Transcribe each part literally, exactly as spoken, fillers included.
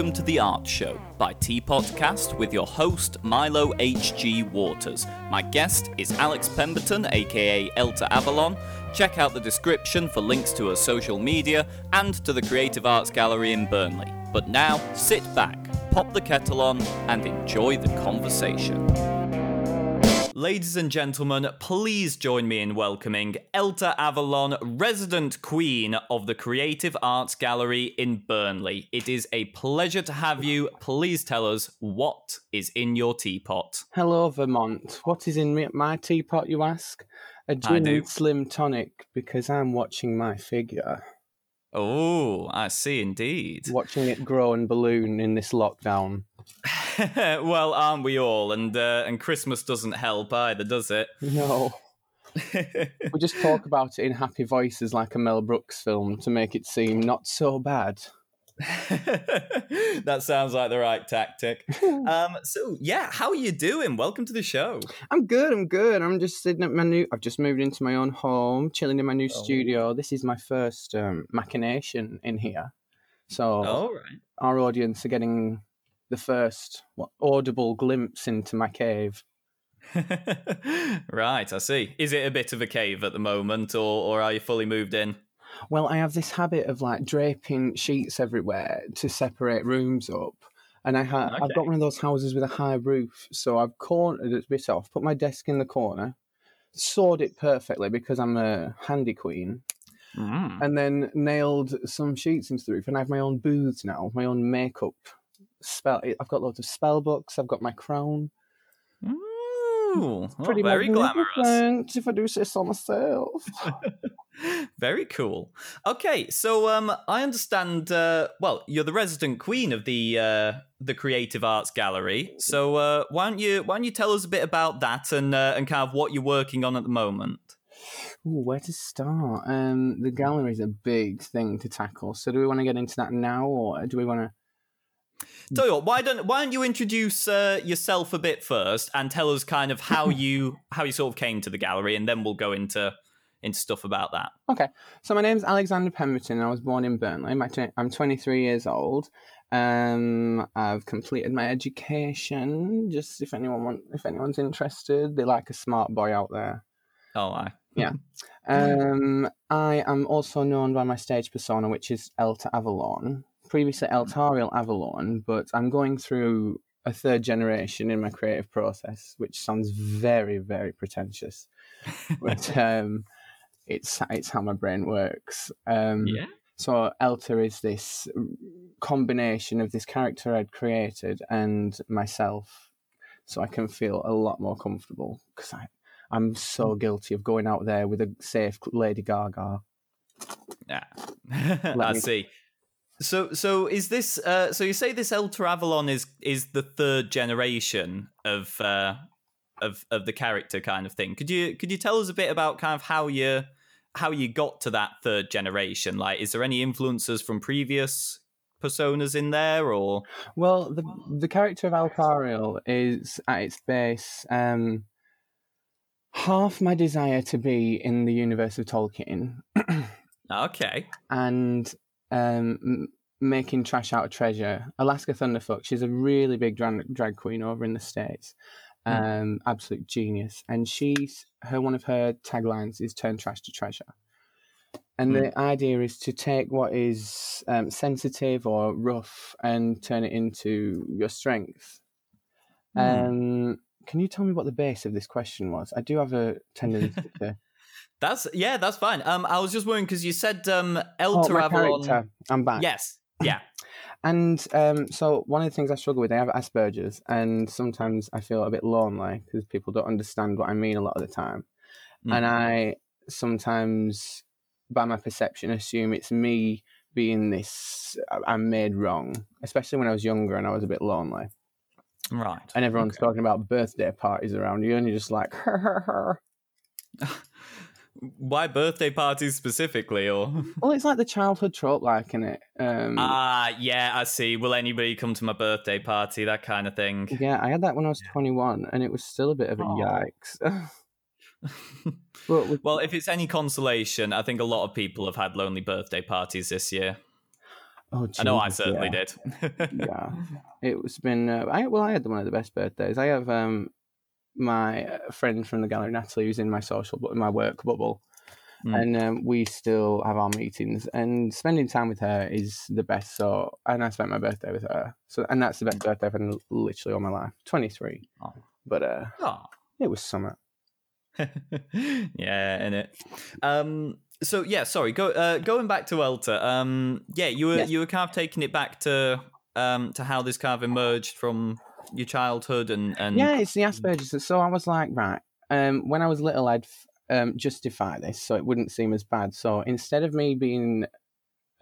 Welcome to The Art Show by Teapotcast with your host Milo H G. Waters. My guest is Alex Pemberton, aka Eltariel Avalon. Check out the description for links to her social media and to the Creative Arts Gallery in Burnley. But now, sit back, pop the kettle on, and enjoy the conversation. Ladies and gentlemen, please join me in welcoming Eltariel Avalon, resident queen of the Creative Arts Gallery in Burnley. It is a pleasure to have you. Please tell us, what is in your teapot? Hello, Vermont. What is in my teapot, you ask? A gin and slim tonic, because I'm watching my figure. Oh, I see indeed. Watching it grow and balloon in this lockdown. Well, aren't we all? And uh, and Christmas doesn't help either, does it? No. We just talk about it in happy voices like a Mel Brooks film to make it seem not so bad. That sounds like the right tactic. Um, so, yeah, how are you doing? Welcome to the show. I'm good, I'm good. I'm just sitting at my new... I've just moved into my own home, chilling in my new oh. studio. This is my first um, machination in here. So oh, right. Our audience are getting the first what, audible glimpse into my cave. Right, I see. Is it a bit of a cave at the moment, or, or are you fully moved in? Well, I have this habit of like draping sheets everywhere to separate rooms up. And I ha- okay. I've got one of those houses with a high roof. So I've cornered it a bit off, put my desk in the corner, sawed it perfectly because I'm a handy queen, mm. and then nailed some sheets into the roof. And I have my own booths now, my own makeup spell. I've got loads of spell books. I've got my crown. Mm. Ooh, pretty oh, very glamorous. If I do this on myself. Very cool. Okay, so um, I understand. Uh, well, you're the resident queen of the uh, the Creative Arts Gallery. So uh, why don't you why don't you tell us a bit about that and uh, and kind of what you're working on at the moment? Ooh, where to start? Um, the gallery is a big thing to tackle. So do we want to get into that now, or do we want to? Tell you what, why don't why don't you introduce uh, yourself a bit first and tell us kind of how you how you sort of came to the gallery, and then we'll go into into stuff about that. Okay, so my name's Alexander Pemberton. And I was born in Burnley. My t- I'm twenty-three years old. Um, I've completed my education. Just if anyone want, if anyone's interested, they like a smart boy out there. Oh, I yeah. Um, I am also known by my stage persona, which is Eltariel Avalon. Previously Eltariel Avalon, but I'm going through a third generation in my creative process, which sounds very, very pretentious. But um, it's it's how my brain works. Um, yeah. So Elta is this combination of this character I'd created and myself, so I can feel a lot more comfortable, because I'm so guilty of going out there with a safe Lady Gaga. Yeah, I see. So, so is this? Uh, so you say this Eltariel Avalon is is the third generation of uh, of of the character kind of thing. Could you could you tell us a bit about kind of how you how you got to that third generation? Like, is there any influences from previous personas in there, or? Well, the the character of Eltariel is at its base um, half my desire to be in the universe of Tolkien. Okay, and. Um, making trash out of treasure. Alaska Thunderfuck, she's a really big drag, drag queen over in the States. Um, mm. Absolute genius. And she's, her one of her taglines is turn trash to treasure. And mm. the idea is to take what is um, sensitive or rough and turn it into your strength. Mm. Um, can you tell me what the base of this question was? I do have a tendency to... That's yeah, that's fine. Um, I was just wondering because you said um, Eltariel Avalon. Oh, I'm back. Yes, yeah. And um, so one of the things I struggle with, I have Asperger's, and sometimes I feel a bit lonely because people don't understand what I mean a lot of the time, mm. and I sometimes, by my perception, assume it's me being this I'm made wrong, especially when I was younger and I was a bit lonely. Right. And everyone's okay. talking about birthday parties around you, and you're just like, her, her, her. Why birthday parties specifically, or? Well, it's like the childhood trope, like, isn't it? Um, ah, yeah, I see. Will anybody come to my birthday party? That kind of thing. Yeah, I had that when I was twenty-one, and it was still a bit of a oh. yikes. Well, with... well, if it's any consolation, I think a lot of people have had lonely birthday parties this year. Oh, geez, I know I certainly yeah. did. yeah, it's been. Uh, I well, I had one of the best birthdays. I have um, my friend from the gallery, Natalie, who's in my social, bu- my work bubble, mm. and um, we still have our meetings. And spending time with her is the best. So, and I spent my birthday with her. So, and that's the best birthday I've had literally all my life. twenty-three, oh. but uh, oh. it was summer. yeah, innit. Um. So yeah, sorry. Go uh, going back to Elta. Um, yeah, you were yes. you were kind of taking it back to um to how this kind of emerged from your childhood and, and... yeah, it's the Asperger's. So I was like, right, um, when I was little, I'd um justify this so it wouldn't seem as bad. So instead of me being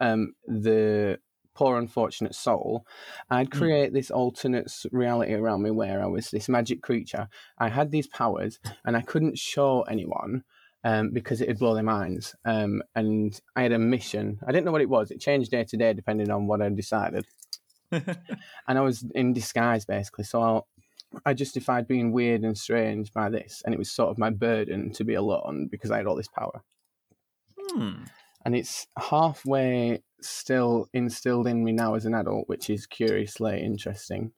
um the poor unfortunate soul, I'd create mm. this alternate reality around me where I was this magic creature. I had these powers and I couldn't show anyone. Um, because it would blow their minds. Um, and I had a mission. I didn't know what it was. It changed day to day depending on what I decided. And I was in disguise, basically. So I'll, I justified being weird and strange by this. And it was sort of my burden to be alone because I had all this power. Hmm. And it's halfway still instilled in me now as an adult, which is curiously interesting.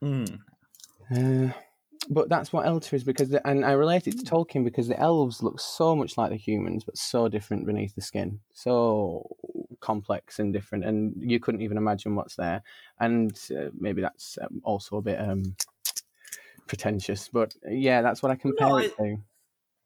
Hmm. Uh, But that's what Elta is, because the, and I relate it to Tolkien because the elves look so much like the humans, but so different beneath the skin, so complex and different, and you couldn't even imagine what's there. And uh, maybe that's um, also a bit um, pretentious, but yeah, that's what I compare no, I, it to.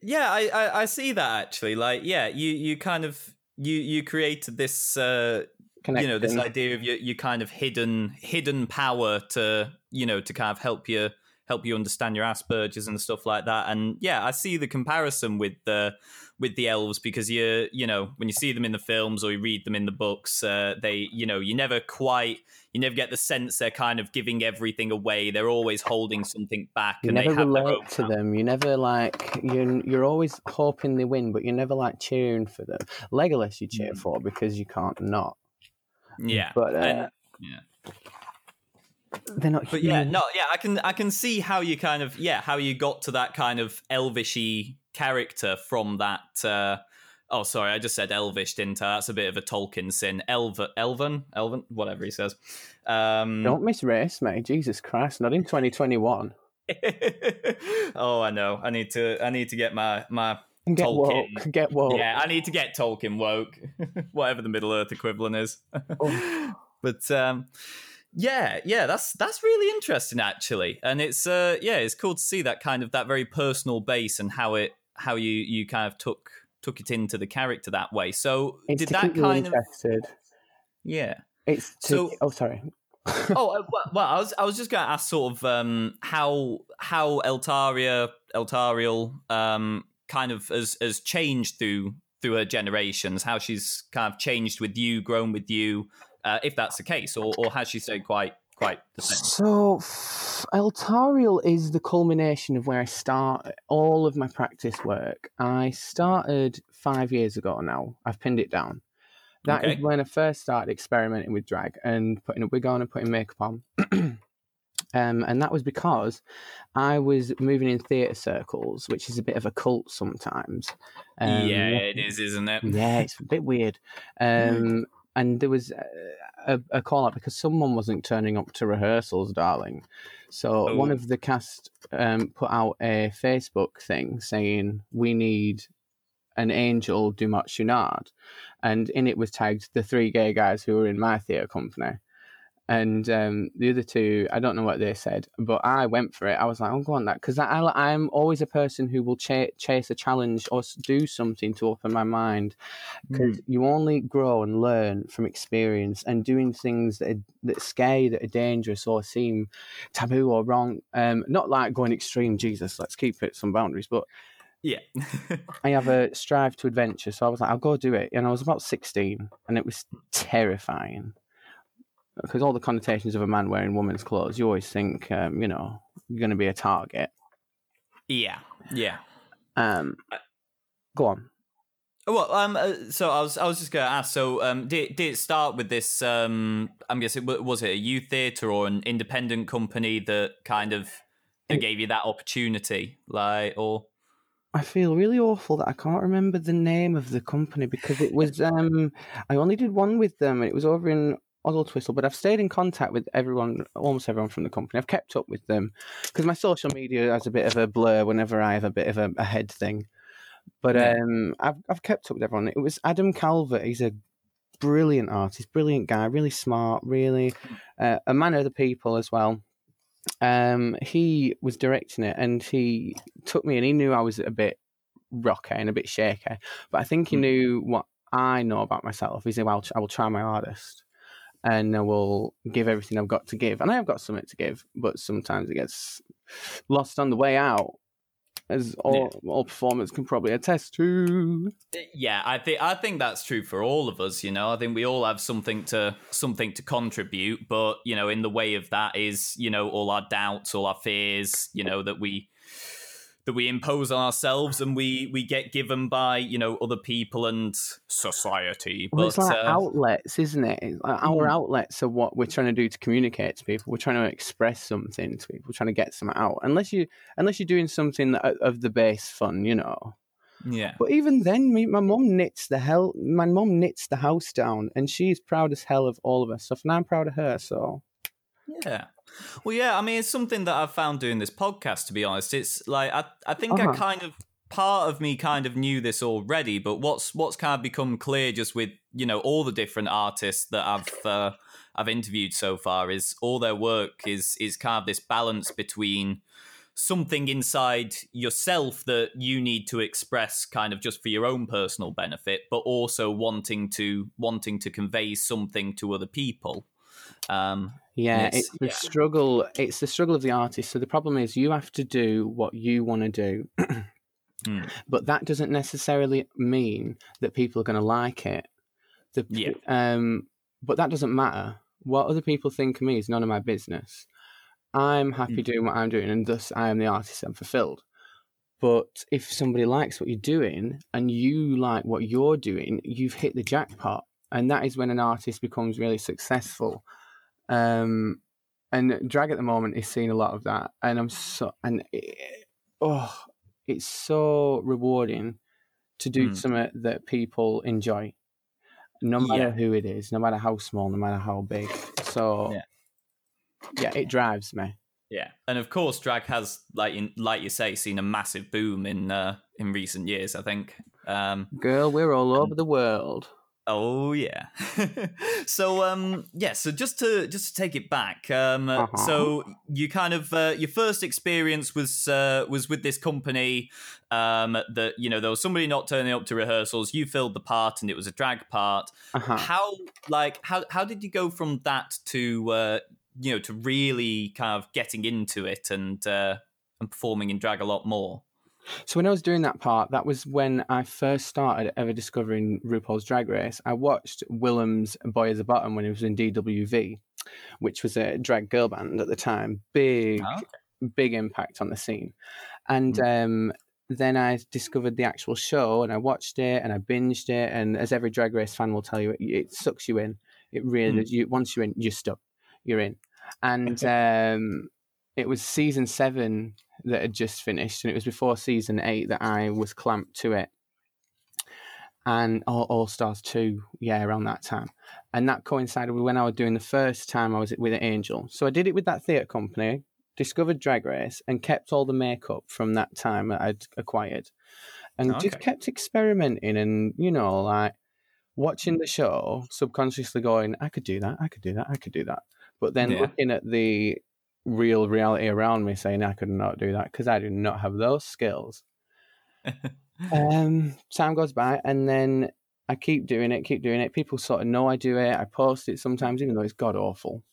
Yeah, I, I, I see that actually. Like, yeah, you you kind of you you created this. Uh... Connecting. You know, this idea of your your kind of hidden hidden power to you know to kind of help you. help you understand your Asperger's and stuff like that. And yeah, I see the comparison with the with the elves because you you know when you see them in the films or you read them in the books, uh, they you know you never quite you never get the sense they're kind of giving everything away. They're always holding something back. You and never they have relate to them. You never like you you're always hoping they win, but you're never like cheering for them. Legolas you cheer mm. for because you can't not. Yeah, but uh, and, yeah. They're not but human. yeah no yeah I can I can see how you kind of yeah how you got to that kind of elvishy character from that uh oh sorry I just said elvish didn't I that's a bit of a Tolkien sin Elv Elven Elven whatever he says um don't miss race mate Jesus Christ not in twenty twenty-one oh I know I need to I need to get my my Get Tolkien. woke, get woke yeah I need to get Tolkien woke whatever the Middle Earth equivalent is oh. but um Yeah, yeah, that's that's really interesting actually, and it's uh, yeah, it's cool to see that kind of that very personal base and how it how you, you kind of took took it into the character that way. So it's did to that keep kind you interested. Of yeah, it's to... so oh sorry. oh well, I was I was just going to ask sort of um, how how Eltaria Eltariel um, kind of has has changed through through her generations, how she's kind of changed with you, grown with you. Uh, if that's the case, or, or has she stayed quite quite the same? So, Eltariel is the culmination of where I start all of my practice work. I started five years ago now. I've pinned it down. That okay. is when I first started experimenting with drag and putting a wig on and putting makeup on. um, and that was because I was moving in theatre circles, which is a bit of a cult sometimes. Um, yeah, it is, isn't it? Yeah, it's a bit weird. Um And there was a, a call-out because someone wasn't turning up to rehearsals, darling. So oh. one of the cast um, put out a Facebook thing saying, we need an angel du machinard. And in it was tagged the three gay guys who were in my theatre company. And um, the other two, I don't know what they said, but I went for it. I was like, I'll go on that. Because I'm always a person who will ch- chase a challenge or do something to open my mind. Because mm. you only grow and learn from experience and doing things that are, that scare you, that are dangerous or seem taboo or wrong. Um, not like going extreme, Jesus, let's keep it some boundaries, but... Yeah. I have a strive to adventure. So I was like, I'll go do it. And I was about sixteen and it was terrifying. Because all the connotations of a man wearing women's clothes, you always think, um, you know, you're going to be a target. Yeah, yeah. Um, I, go on. Well, um, uh, so I was, I was just going to ask. So, um, did did it start with this? Um, I'm guessing was it a youth theatre or an independent company that kind of that gave you that opportunity, like, or? I feel really awful that I can't remember the name of the company because it was. um, I only did one with them, and it was over in Oswaldtwistle, but I've stayed in contact with everyone, almost everyone from the company. I've kept up with them because my social media has a bit of a blur whenever I have a bit of a, a head thing. But um, I've I've kept up with everyone. It was Adam Calvert. He's a brilliant artist, brilliant guy, really smart, really uh, a man of the people as well. Um, he was directing it, and he took me, and he knew I was a bit rocky and a bit shaky, but I think he knew what I know about myself. He said, well, I will try my hardest and I will give everything I've got to give. And I have got something to give, but sometimes it gets lost on the way out, as all, yeah. all performers can probably attest to. Yeah, I think I think that's true for all of us, you know. I think we all have something to something to contribute, but, you know, in the way of that is, you know, all our doubts, all our fears, you know, that we that we impose on ourselves and we, we get given by, you know, other people and society. But well, it's like uh, outlets, isn't it? It's like our outlets are what we're trying to do to communicate to people. We're trying to express something to people. We're trying to get some out. Unless you, unless you're doing something that, of the base fun, you know. Yeah. But even then, me, my mum knits the hell. My mum knits the house down, and she's proud as hell of all of her stuff, and I'm proud of her. So. Yeah. Well, yeah, I mean, it's something that I've found doing this podcast, to be honest. It's like, I, I think uh-huh. I kind of, part of me kind of knew this already, but what's what's kind of become clear just with, you know, all the different artists that I've uh, I've interviewed so far is all their work is is kind of this balance between something inside yourself that you need to express kind of just for your own personal benefit, but also wanting to wanting to convey something to other people. Um Yeah, it's, it's the yeah. struggle. It's the struggle of the artist. So the problem is you have to do what you want to do. mm. But that doesn't necessarily mean that people are going to like it. The, yeah. um, but that doesn't matter. What other people think of me is none of my business. I'm happy mm. doing what I'm doing, and thus I am the artist. I'm fulfilled. But if somebody likes what you're doing and you like what you're doing, you've hit the jackpot. And that is when an artist becomes really successful. Um, and drag at the moment is seeing a lot of that, and I'm so and it, oh, it's so rewarding to do mm. something that people enjoy, no matter yeah. who it is, no matter how small, no matter how big. So, yeah, yeah it drives me. Yeah, and of course, drag has, like in, like you say, seen a massive boom in uh, in recent years. I think, um, girl, we're all and- over the world. Oh yeah. so um yeah, so just to just to take it back, um uh-huh. so you kind of uh, your first experience was uh, was with this company, um that, you know, there was somebody not turning up to rehearsals, you filled the part and it was a drag part. Uh-huh. How like how how did you go from that to uh, you know, to really kind of getting into it and uh, and performing in drag a lot more? So when I was doing that part, that was when I first started ever discovering RuPaul's Drag Race. I watched Willem's Boy at the Bottom when he was in D W V, which was a drag girl band at the time. Big, oh, okay. big impact on the scene. And mm-hmm. um, then I discovered the actual show, and I watched it and I binged it. And as every Drag Race fan will tell you, it, it sucks you in. It really mm-hmm. you, once you're in, you're stuck. You're in. And um, it was season seven that had just finished, and it was before season eight that I was clamped to it, and oh, All Stars Two, yeah, around that time, and that coincided with when I was doing the first time I was with Angel. So I did it with that theatre company, discovered Drag Race, and kept all the makeup from that time that I'd acquired, and okay. just kept experimenting, and, you know, like watching the show, subconsciously going, I could do that, I could do that, I could do that, but then yeah. looking at the real reality around me saying I could not do that because I do not have those skills. um, time goes by, and then I keep doing it, keep doing it. People sort of know I do it. I post it sometimes, even though it's god awful.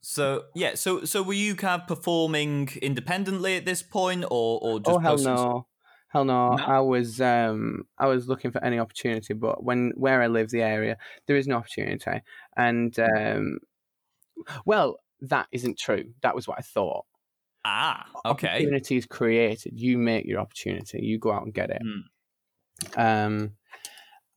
So yeah, so so were you kind of performing independently at this point, or or just? Oh hell posting... no, hell no. no. I was um I was looking for any opportunity, but when where I live, the area, there is no opportunity, and um, well. That isn't true. That was what I thought. Ah, okay. Opportunity is created. You make your opportunity. You go out and get it. Mm. Um,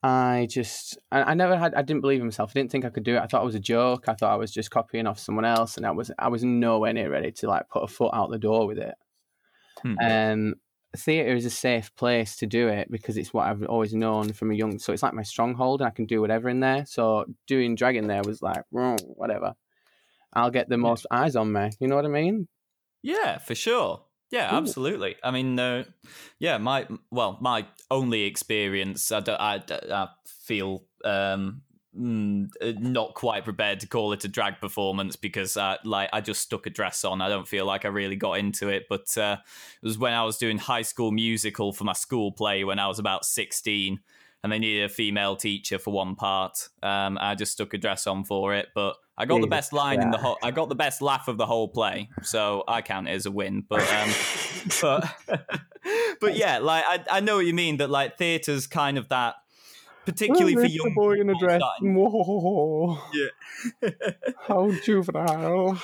I just, I, I never had, I didn't believe in myself. I didn't think I could do it. I thought it was a joke. I thought I was just copying off someone else, and I was, I was nowhere near ready to like put a foot out the door with it. Mm. Um, theatre is a safe place to do it because it's what I've always known from a young, so it's like my stronghold and I can do whatever in there. So doing drag in there was like, whatever. I'll get the most yeah. eyes on me. You know what I mean? Yeah, for sure. Yeah, Ooh. absolutely. I mean, uh, yeah, my, well, my only experience, I, don't, I, I feel um, not quite prepared to call it a drag performance because I, like, I just stuck a dress on. I don't feel like I really got into it, but uh, it was when I was doing High School Musical for my school play when I was about sixteen and they needed a female teacher for one part. Um, I just stuck a dress on for it, but I got Jesus the best line yeah. in the whole. I got the best laugh of the whole play, so I count it as a win. But, um, but, but yeah, like I, I know what you mean. That like theatre's kind of that, particularly oh, for young boy in a dress. Whoa. Yeah. How juvenile.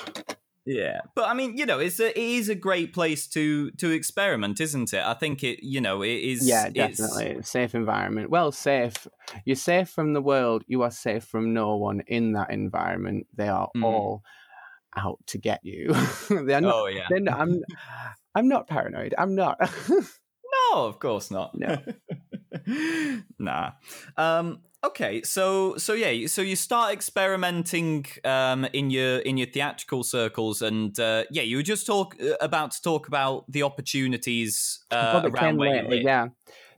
Yeah, but I mean, you know, it's a, it is a great place to to experiment, isn't it? I think it, you know, it is. Yeah, definitely, it's... safe environment. Well, safe. You're safe from the world. You are safe from no one in that environment. They are mm. all out to get you. They're not. Oh yeah. They're not, I'm. I'm not paranoid. I'm not. No, of course not. No. Nah. Um. Okay, so so yeah, so you start experimenting um, in your in your theatrical circles, and uh, yeah, you were just talk about to talk about the opportunities uh, well, around Waverley. Yeah.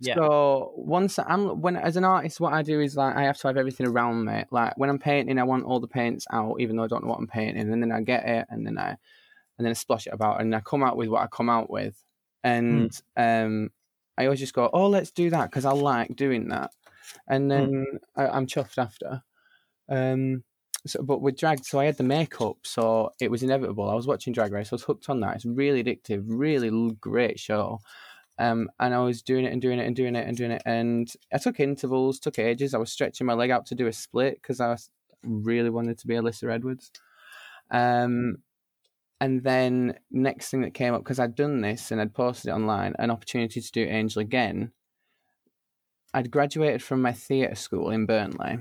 yeah. So once I'm when as an artist, what I do is like I have to have everything around me. Like when I'm painting, I want all the paints out, even though I don't know what I'm painting, and then I get it, and then I and then I splosh it about, and I come out with what I come out with, and mm. um, I always just go, oh, let's do that because I like doing that. And then mm. I, I'm chuffed after. Um, so, but with drag, so I had the makeup, so it was inevitable. I was watching Drag Race, I was hooked on that. It's really addictive, really great show. Um, and I was doing it and doing it and doing it and doing it. And I took intervals, took ages. I was stretching my leg out to do a split because I really wanted to be Alyssa Edwards. Um, and then next thing that came up, because I'd done this and I'd posted it online, an opportunity to do Angel again. I'd graduated from my theatre school in Burnley,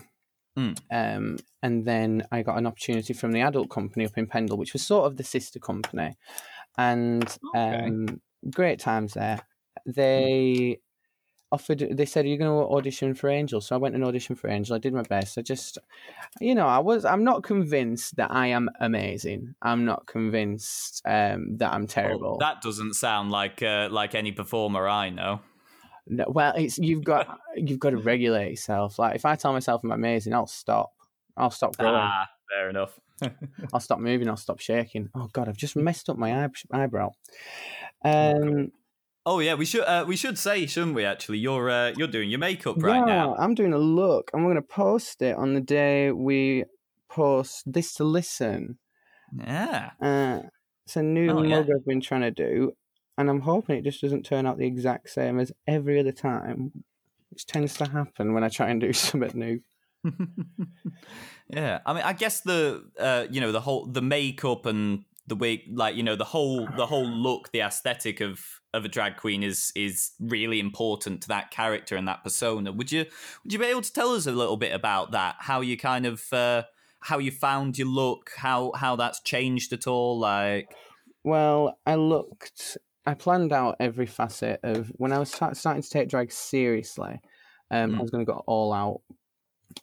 mm. um, and then I got an opportunity from the adult company up in Pendle, which was sort of the sister company, and okay. um, great times there. They mm. offered, they said, "Are you going to audition for Angel?" So I went and auditioned for Angel. I did my best. I just, you know, I was, I'm not convinced that I am amazing. I'm not convinced um, that I'm terrible. Well, that doesn't sound like uh, like any performer I know. No, well, it's you've got you've got to regulate yourself. Like if I tell myself I'm amazing, I'll stop. I'll stop growing. Ah, fair enough. I'll stop moving. I'll stop shaking. Oh God, I've just messed up my eye- eyebrow. Um. Oh yeah, we should uh, we should say, shouldn't we? Actually, you're uh, you're doing your makeup right yeah, now. I'm doing a look, and we're going to post it on the day we post this to listen. Yeah. Uh, it's a new oh, logo yeah. I've been trying to do. And I'm hoping it just doesn't turn out the exact same as every other time, which tends to happen when I try and do something new. Yeah, I mean, I guess the uh, you know the whole the makeup and the wig, like you know the whole the whole look, the aesthetic of, of a drag queen is is really important to that character and that persona. Would you would you be able to tell us a little bit about that? How you kind of uh, how you found your look, how how that's changed at all? Like, well, I looked. I planned out every facet of when I was start, starting to take drag seriously. Um, mm. I was going to go all out.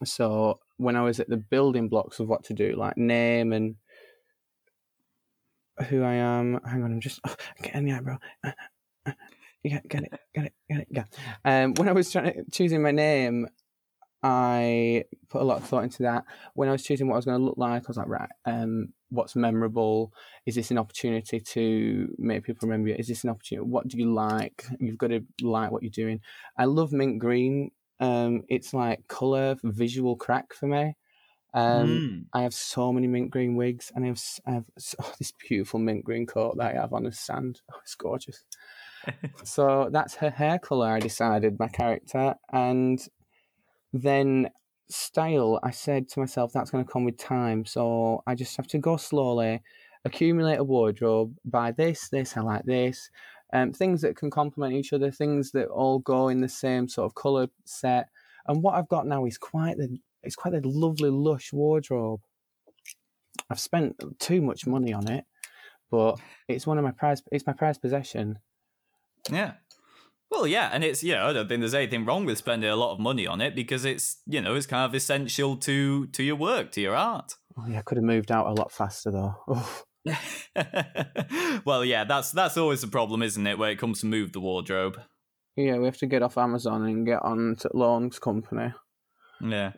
So when I was at the building blocks of what to do, like name and who I am. Hang on, I'm just oh, getting the eyebrow. Uh, uh, yeah, get it, get it, get it. Yeah. Um, when I was trying to, choosing my name, I put a lot of thought into that. When I was choosing what I was going to look like, I was like, right, um, what's memorable? Is this an opportunity to make people remember you? Is this an opportunity? What do you like? You've got to like what you're doing. I love mint green. Um, it's like colour, visual crack for me. Um, mm. I have so many mint green wigs, and I have, I have oh, this beautiful mint green coat that I have on a stand. Oh, it's gorgeous. So that's her hair colour, I decided, my character. And then style, I said to myself, that's going to come with time. So I just have to go slowly, accumulate a wardrobe, buy this, this, I like this. Um, things that can complement each other, things that all go in the same sort of colour set. And what I've got now is quite the, it's quite a lovely, lush wardrobe. I've spent too much money on it, but it's one of my prized, it's my prized possession. Yeah. Well, yeah, and it's, you know, I don't think there's anything wrong with spending a lot of money on it because it's, you know, it's kind of essential to to your work, to your art. Oh, yeah, I could have moved out a lot faster, though. Well, yeah, that's that's always the problem, isn't it, when it comes to move the wardrobe? Yeah, we have to get off Amazon and get on to Lawns Company. Yeah.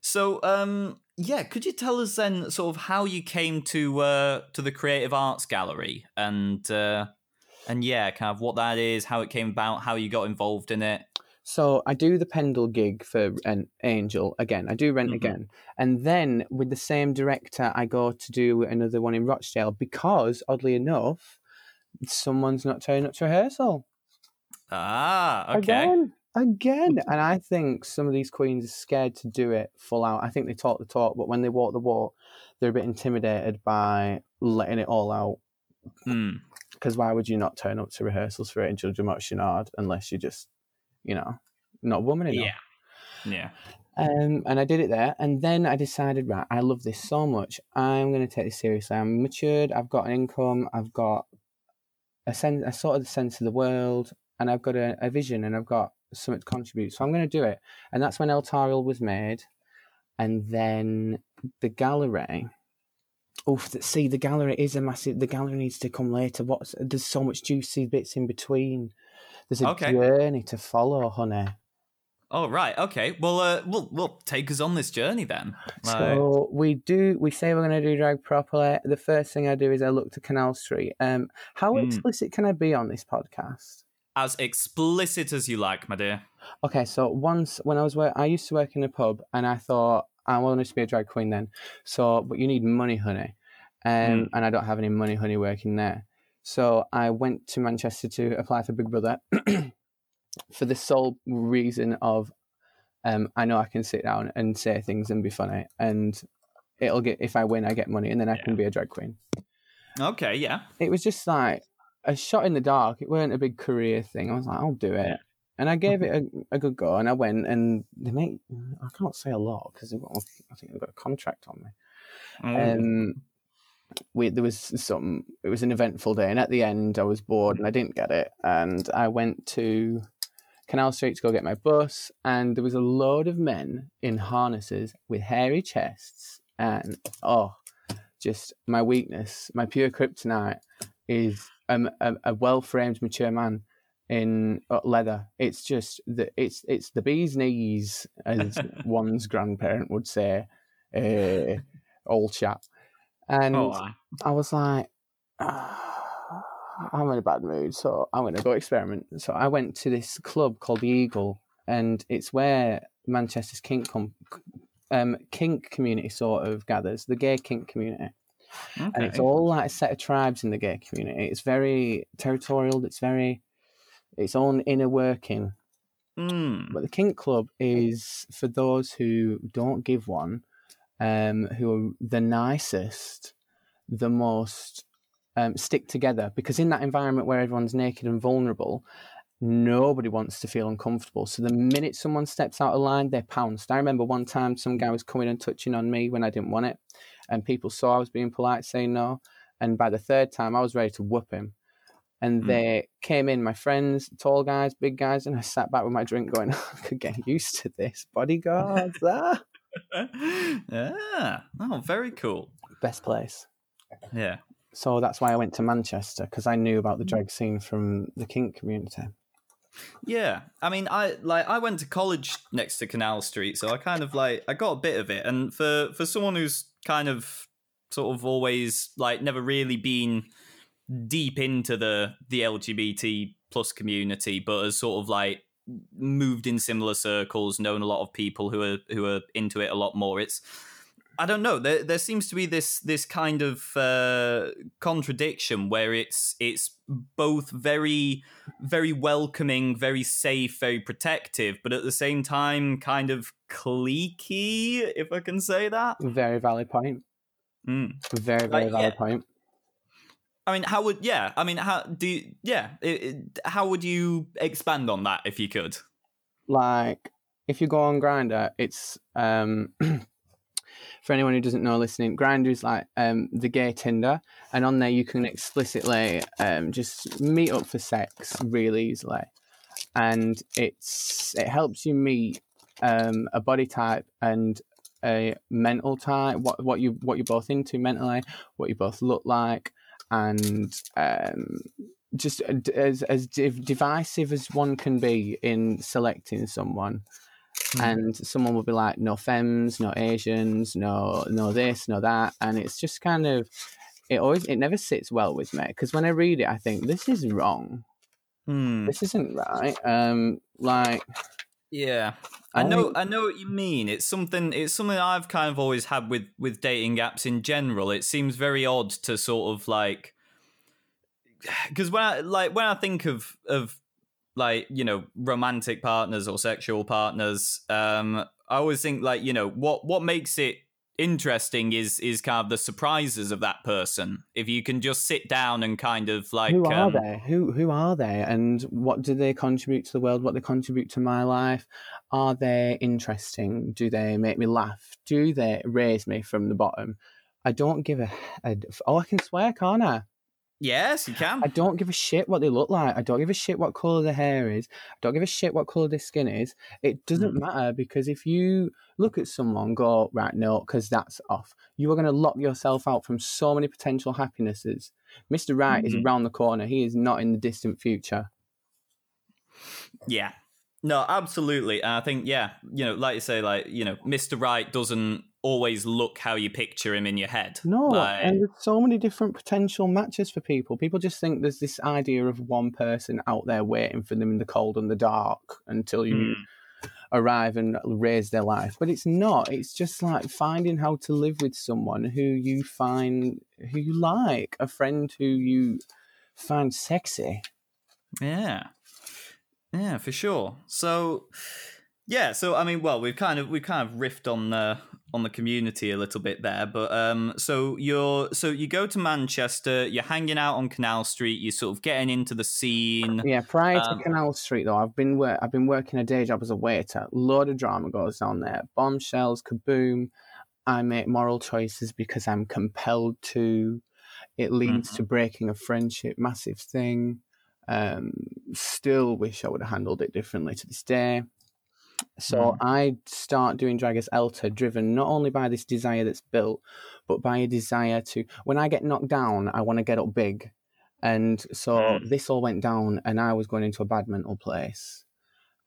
So, um, yeah, could you tell us then sort of how you came to uh, to the Creative Arts Gallery and... Uh... And yeah, kind of what that is, how it came about, how you got involved in it. So I do the Pendle gig for an Angel again. I do Rent mm-hmm. again. And then with the same director, I go to do another one in Rochdale because, oddly enough, someone's not turning up to rehearsal. Ah, okay. Again, again. And I think some of these queens are scared to do it full out. I think they talk the talk, but when they walk the walk, they're a bit intimidated by letting it all out. Mm. Because why would you not turn up to rehearsals for it and judge a motion hard unless you're just, you know, not woman enough? Yeah, yeah. Um, and I did it there, and then I decided, right, I love this so much. I'm going to take this seriously. I'm matured. I've got an income. I've got a sense, a sort of sense of the world, and I've got a, a vision, and I've got something to contribute. So I'm going to do it. And that's when Eltariel was made, and then the gallery. Oof, see, the gallery is a massive... The gallery needs to come later. What's, there's so much juicy bits in between. There's a okay. journey to follow, honey. Oh, right, okay. Well, uh, well, well, take us on this journey then. Like... So we do... We say we're going to do drag properly. The first thing I do is I look to Canal Street. Um, how mm. explicit can I be on this podcast? As explicit as you like, my dear. Okay, so once... When I was... I used to work in a pub, and I thought... I wanted to be a drag queen then. So, but you need money, honey. Um, mm. And I don't have any money, honey, working there. So I went to Manchester to apply for Big Brother for the sole reason of um, I know I can sit down and say things and be funny. And it'll get, if I win, I get money and then I yeah. can be a drag queen. Okay, yeah. It was just like a shot in the dark. It weren't a big career thing. I was like, I'll do it. Yeah. And I gave it a, a good go, and I went, and they make... I can't say a lot, because I think they've got a contract on me. Mm. Um, we, there was some... It was an eventful day, and at the end, I was bored, and I didn't get it. And I went to Canal Street to go get my bus, and there was a load of men in harnesses with hairy chests, and, oh, just my weakness, my pure kryptonite is um, a, a well-framed, mature man in leather. It's just the it's it's the bee's knees, as one's grandparent would say, uh, old chap. And oh, wow. I was like, oh, I'm in a bad mood, so I'm going to go experiment. So I went to this club called the Eagle, and it's where Manchester's kink com- um kink community sort of gathers, the gay kink community. Okay. And it's all like a set of tribes in the gay community. It's very territorial. It's very its own inner working. Mm. But the kink club is for those who don't give one, um, who are the nicest, the most um, stick together. Because in that environment where everyone's naked and vulnerable, nobody wants to feel uncomfortable. So the minute someone steps out of line, they're pounced. I remember one time some guy was coming and touching on me when I didn't want it. And people saw I was being polite, saying no. And by the third time, I was ready to whoop him. And they mm. came in, my friends, tall guys, big guys, and I sat back with my drink going, oh, I could get used to this. Bodyguards. ah. Yeah. Oh, very cool. Best place. Yeah. So that's why I went to Manchester, because I knew about the drag scene from the kink community. Yeah. I mean, I like I went to college next to Canal Street, so I kind of like, I got a bit of it. And for, for someone who's kind of sort of always like never really been deep into the the L G B T plus community, but has sort of like moved in similar circles, known a lot of people who are who are into it a lot more. It's I don't know. There there seems to be this this kind of uh, contradiction where it's it's both very very welcoming, very safe, very protective, but at the same time kind of cliquey, if I can say that. Very valid point. Mm. Very very like, valid yeah. point. I mean, how would, yeah, I mean, how do you, yeah, it, it, how would you expand on that if you could? Like, if you go on Grindr, it's, um, for anyone who doesn't know listening, Grindr is like um, the gay Tinder, and on there you can explicitly um, just meet up for sex really easily, and it's it helps you meet um, a body type and a mental type, what what you what you're both into mentally, what you both look like, and um, just as as div- divisive as one can be in selecting someone. Mm. And someone will be like, no femmes, no Asians, no no this, no that, and it's just kind of it always it never sits well with me, because when I read it I think this is wrong. Mm. This isn't right. Um, like. Yeah, I know. I know what you mean. It's something. It's something I've kind of always had with, with dating apps in general. It seems very odd to sort of like, because when I like when I think of of like you know romantic partners or sexual partners, um, I always think like you know what what makes it interesting is is kind of the surprises of that person. If you can just sit down and kind of like who are um, they who who are they and what do they contribute to the world, what they contribute to my life, are they interesting, do they make me laugh, do they raise me from the bottom? I don't give a, a oh I can swear, can't I? Yes, you can. I don't give a shit what they look like. I don't give a shit what colour their hair is. I don't give a shit what colour their skin is. It doesn't mm. matter, because if you look at someone, go, right, no, because that's off, you are going to lock yourself out from so many potential happinesses. Mister Right mm-hmm. is around the corner. He is not in the distant future. Yeah. No, absolutely. And I think, yeah, you know, like you say, like, you know, Mister Right doesn't always look how you picture him in your head. No, like, and there's so many different potential matches for people. People just think there's this idea of one person out there waiting for them in the cold and the dark until you mm. arrive and raise their life. But it's not. It's just like finding how to live with someone who you find, who you like, a friend who you find sexy. Yeah. Yeah, for sure. So, yeah. So, I mean, well, we've kind of we've kind of riffed on the on the community a little bit there, but um, so you're so you go to Manchester, you're hanging out on Canal Street, you're sort of getting into the scene. Yeah. Prior um, to Canal Street, though, I've been work I've been working a day job as a waiter. Load of drama goes on there. Bombshells, kaboom. I make moral choices because I'm compelled to. It leads mm-hmm. to breaking a friendship, massive thing. Um, still wish I would have handled it differently to this day. So mm. I start doing drag as Elta, driven not only by this desire that's built, but by a desire to, when I get knocked down, I want to get up big. And so mm. this all went down and I was going into a bad mental place,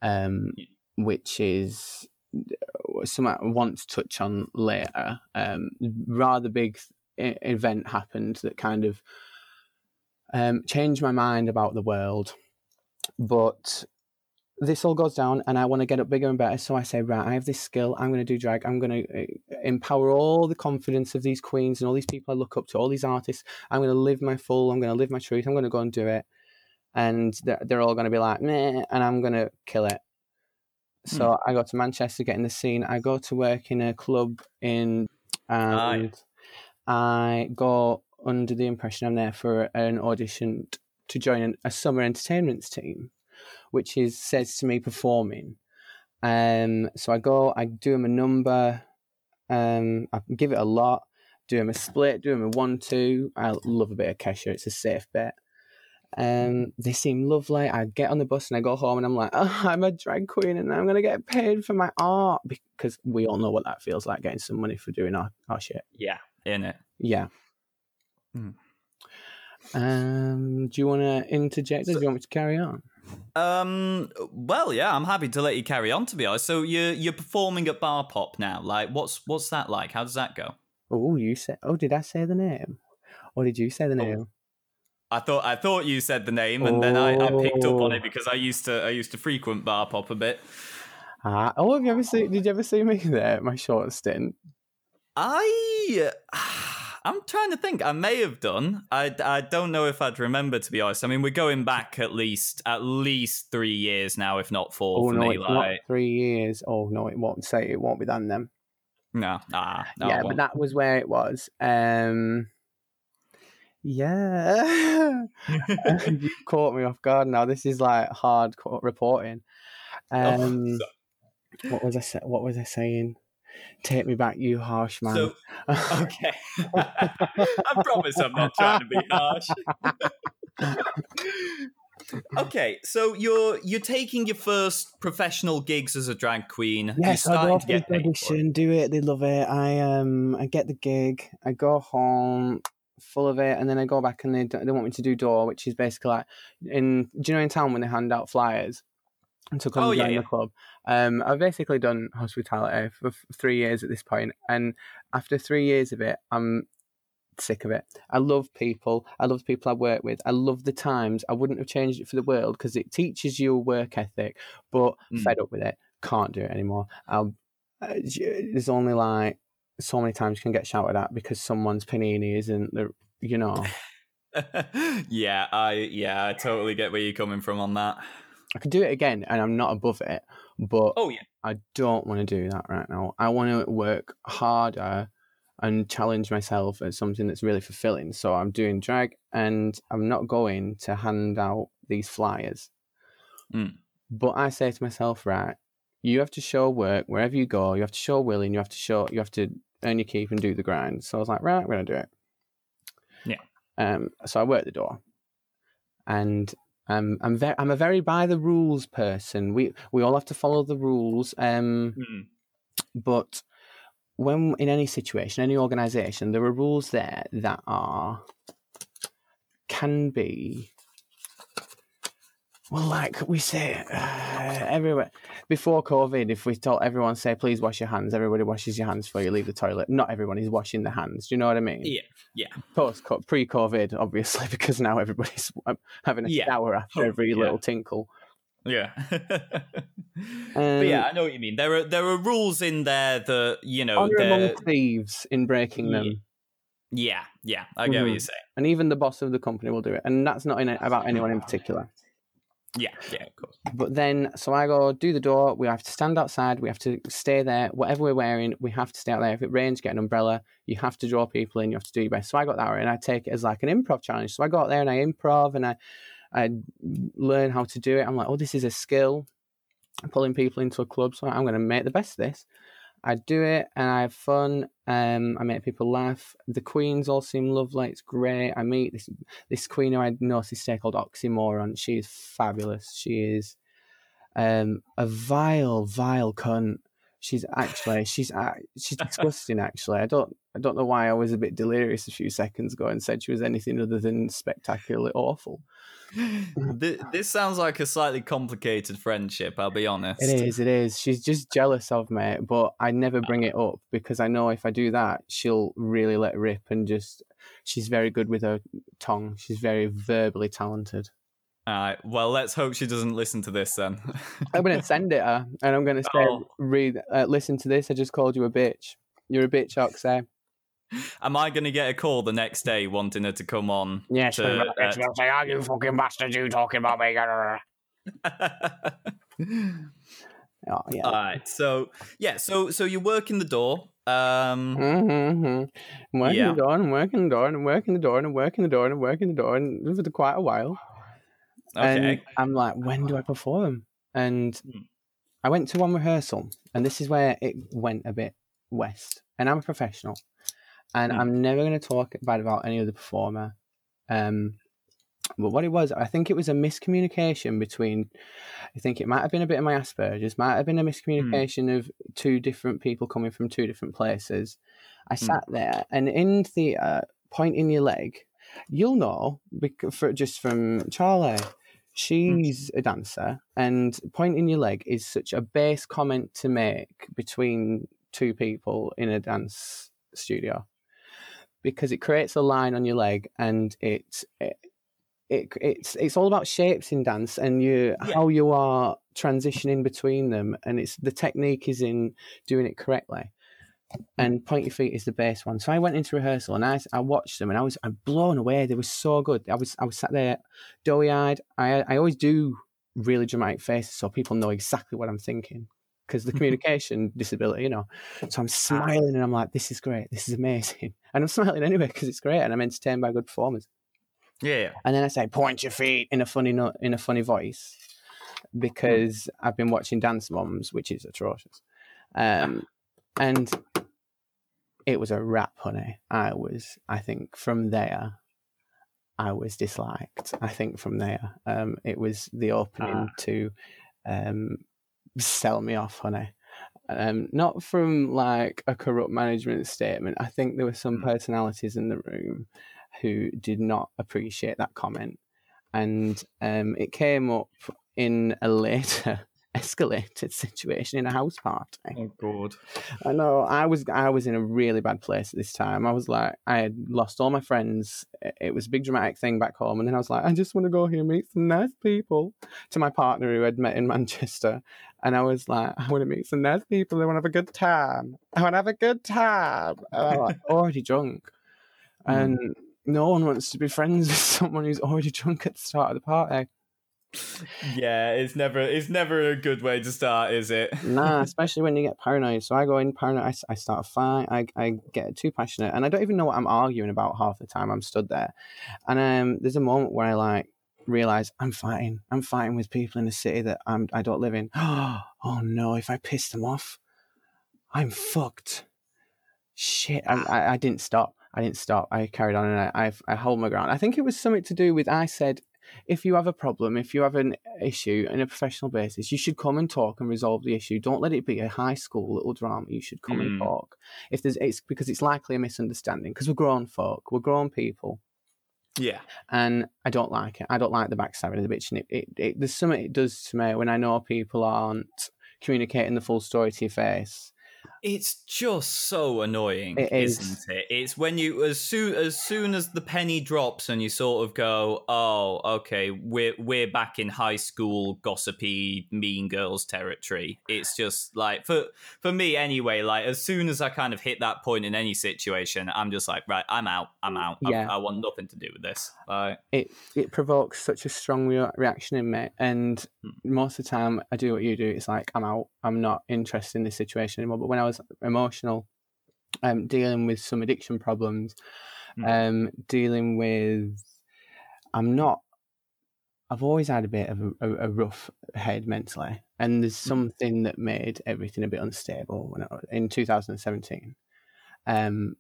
um, which is something I want to touch on later. Um, rather big th- event happened that kind of Um, change my mind about the world, but this all goes down and I want to get up bigger and better. So I say, right, I have this skill, I'm going to do drag, I'm going to empower all the confidence of these queens and all these people I look up to, all these artists. I'm going to live my full, I'm going to live my truth, I'm going to go and do it, and they're, they're all going to be like meh, and I'm going to kill it. So hmm. I go to Manchester, get in the scene, I go to work in a club in and Aye. I go under the impression I'm there for an audition t- to join an, a summer entertainments team, which is says to me performing. Um, so I go, I do him a number, um, I give it a lot, do him a split, do him a one, two. I love a bit of Kesha, it's a safe bet. Um, they seem lovely. I get on the bus and I go home and I'm like, oh, I'm a drag queen and I'm going to get paid for my art, because we all know what that feels like, getting some money for doing our, our shit. Yeah, innit? Yeah. Mm. Um, do you want to interject or so, do you want me to carry on? Um, well, yeah, I'm happy to let you carry on, to be honest. So you're, you're performing at Bar Pop now. Like, what's what's that like? How does that go? Oh, you said... Oh, did I say the name? Or did you say the name? Oh, I thought I thought you said the name, and oh. then I, I picked up on it because I used to I used to frequent Bar Pop a bit. Uh, oh, have you ever seen? Did you ever see me there? My short stint. I. I'm trying to think. I may have done. I, I don't know if I'd remember, to be honest. I mean, we're going back at least at least three years now, if not four. Oh, for no, me, it's like... not three years. Oh no, it won't say it won't be done then. No, ah, no, yeah, but that was where it was. Um, yeah, you caught me off guard. Now this is like hard reporting. Um, oh, what was I? What was I saying? Take me back, you harsh man. So, okay. I promise I'm not trying to be harsh. Okay, so you're you're taking your first professional gigs as a drag queen. Yes, I go off the audition, do it, they love it. I um I get the gig, I go home full of it, and then I go back and they they want me to do door, which is basically like in do you know in town when they hand out flyers to come oh, and join yeah, yeah. the club. Um, I've basically done hospitality for f- three years at this point, and after three years of it, I'm sick of it. I love people. I love the people I work with. I love the times. I wouldn't have changed it for the world because it teaches you a work ethic, but mm. fed up with it. Can't do it anymore. I'll, uh, there's only like so many times you can get shouted at because someone's panini isn't the, you know. yeah, I yeah, I totally get where you're coming from on that. I could do it again and I'm not above it, but oh, yeah. I don't want to do that right now. I want to work harder and challenge myself at something that's really fulfilling. So I'm doing drag and I'm not going to hand out these flyers. Mm. But I say to myself, right, you have to show work wherever you go. You have to show willing. You have to show, you have to earn your keep and do the grind. So I was like, right, I'm going to do it. Yeah. Um. So I worked the door and Um, I'm very, I'm a very by the rules person. We we all have to follow the rules. Um, mm. But when in any situation, any organisation, there are rules there that are can be well, like we say uh, everywhere before COVID. If we told everyone say please wash your hands, everybody washes your hands before you leave the toilet. Not everyone is washing their hands. Do you know what I mean? Yeah. Yeah. Post pre-COVID, obviously, because now everybody's having a yeah. shower after every oh, yeah. little tinkle. Yeah. um, but yeah, I know what you mean. There are there are rules in there that you know. Honor among thieves in breaking them. Yeah, yeah, I get mm-hmm. what you're saying. And even the boss of the company will do it, and that's not in, about anyone in particular. Yeah, yeah, of course. But then, so I go do the door. We have to stand outside. We have to stay there. Whatever we're wearing, we have to stay out there. If it rains, get an umbrella. You have to draw people in. You have to do your best. So I got that right, and I take it as like an improv challenge. So I go out there and I improv and I, I learn how to do it. I'm like, oh, this is a skill. I'm pulling people into a club, so I'm going to make the best of this. I do it and I have fun. Um, I make people laugh. The queens all seem lovely. It's great. I meet this this queen who I noticed today called Oxymoron. She is fabulous. She is um, a vile, vile cunt. She's actually she's she's disgusting. Actually, I don't I don't know why I was a bit delirious a few seconds ago and said she was anything other than spectacularly awful. This sounds like a slightly complicated friendship, I'll be honest. It is, it is. She's just jealous of me, but I never bring it up because I know if I do that, she'll really let rip and just... She's very good with her tongue. She's very verbally talented. All right, well, let's hope she doesn't listen to this then. I'm going to send it her and I'm going to say, oh. Read, uh, listen to this, I just called you a bitch. You're a bitch, Oxy. Am I going to get a call the next day wanting her to come on? Yes. To, uh, it's going to say, are you fucking bastard, you talking about me? Oh, yeah. All right. So, yeah. So, so you're working the door. Um, mm-hmm. I'm working yeah. the door and working the door and working the door and working the door and working the door and for quite a while. Okay. And I'm like, when do I perform? And I went to one rehearsal and this is where it went a bit west. And I'm a professional. And I'm never going to talk bad about any other performer. Um, but what it was, I think it was a miscommunication between, I think it might have been a bit of my Asperger's, might have been a miscommunication mm. of two different people coming from two different places. I sat mm. there and in theatre, pointing your leg, you'll know, for, just from Charlie, she's mm. a dancer, and pointing your leg is such a base comment to make between two people in a dance studio. Because it creates a line on your leg, and it, it it it's it's all about shapes in dance and you yeah. how you are transitioning between them, and it's the technique is in doing it correctly. And point your feet is the base one. So I went into rehearsal and I I watched them and I was I'm blown away. They were so good. I was I was sat there doughy eyed. I I always do really dramatic faces so people know exactly what I'm thinking. Because the communication disability, you know. So I'm smiling and I'm like, this is great. This is amazing. And I'm smiling anyway because it's great and I'm entertained by good performers. Yeah, yeah. And then I say, point your feet in a funny no- in a funny voice because I've been watching Dance Moms, which is atrocious. Um, And it was a wrap, honey. I was, I think from there, I was disliked. I think from there, um, it was the opening ah. to um, sell me off, honey. Um, not from like a corrupt management statement. I think there were some personalities in the room who did not appreciate that comment. And um, it came up in a later escalated situation in a house party. Oh God! I know. I was I was in a really bad place at this time. I was like, I had lost all my friends. It was a big dramatic thing back home, and then I was like, I just want to go here and meet some nice people. To my partner who I'd met in Manchester, and I was like, I want to meet some nice people. I want to have a good time. I want to have a good time. And I was like, already drunk, and mm. no one wants to be friends with someone who's already drunk at the start of the party. Yeah, it's never it's never a good way to start, is it? Nah, especially when you get paranoid. So I go in paranoid, I, I start a fight, I, I get too passionate, and I don't even know what I'm arguing about half the time. I'm stood there, and um, there's a moment where I like realise I'm fighting, I'm fighting with people in a city that I'm I don't live in. Oh no, if I piss them off, I'm fucked. Shit, I, I, I didn't stop. I didn't stop. I carried on, and I I, I hold my ground. I think it was something to do with I said, if you have a problem, if you have an issue on a professional basis, you should come and talk and resolve the issue. Don't let it be a high school little drama. You should come mm. and talk. If there's, it's because it's likely a misunderstanding because we're grown folk, we're grown people. Yeah. And I don't like it. I don't like the backstabbing of the bitch. And it, it, it, there's something it does to me when I know people aren't communicating the full story to your face. It's just so annoying, it is. isn't it? It's when you as soon as soon as the penny drops and you sort of go, oh, okay, we're we're back in high school gossipy mean girls territory. It's just like for for me anyway. Like as soon as I kind of hit that point in any situation, I'm just like, right, I'm out, I'm out. Yeah. I, I want nothing to do with this. Like, it it provokes such a strong re- reaction in me, and hmm. most of the time I do what you do. It's like I'm out. I'm not interested in this situation anymore. But when I was emotional, um, dealing with some addiction problems, mm. um, dealing with, I'm not, I've always had a bit of a, a, a rough head mentally, and there's something that made everything a bit unstable when I, in two thousand seventeen. Um,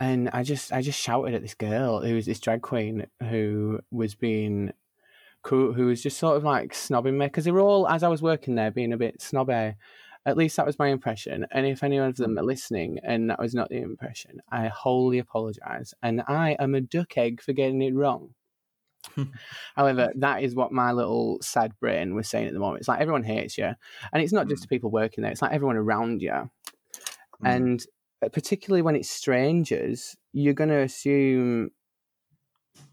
and I just, I just shouted at this girl who was this drag queen who was being cool, who was just sort of like snobbing me because they were all, as I was working there, being a bit snobby. At least that was my impression. And if any of them are listening and that was not the impression, I wholly apologise. And I am a duck egg for getting it wrong. However, that is what my little sad brain was saying at the moment. It's like everyone hates you. And it's not just the people working there. It's like everyone around you. Mm. And particularly when it's strangers, you're going to assume,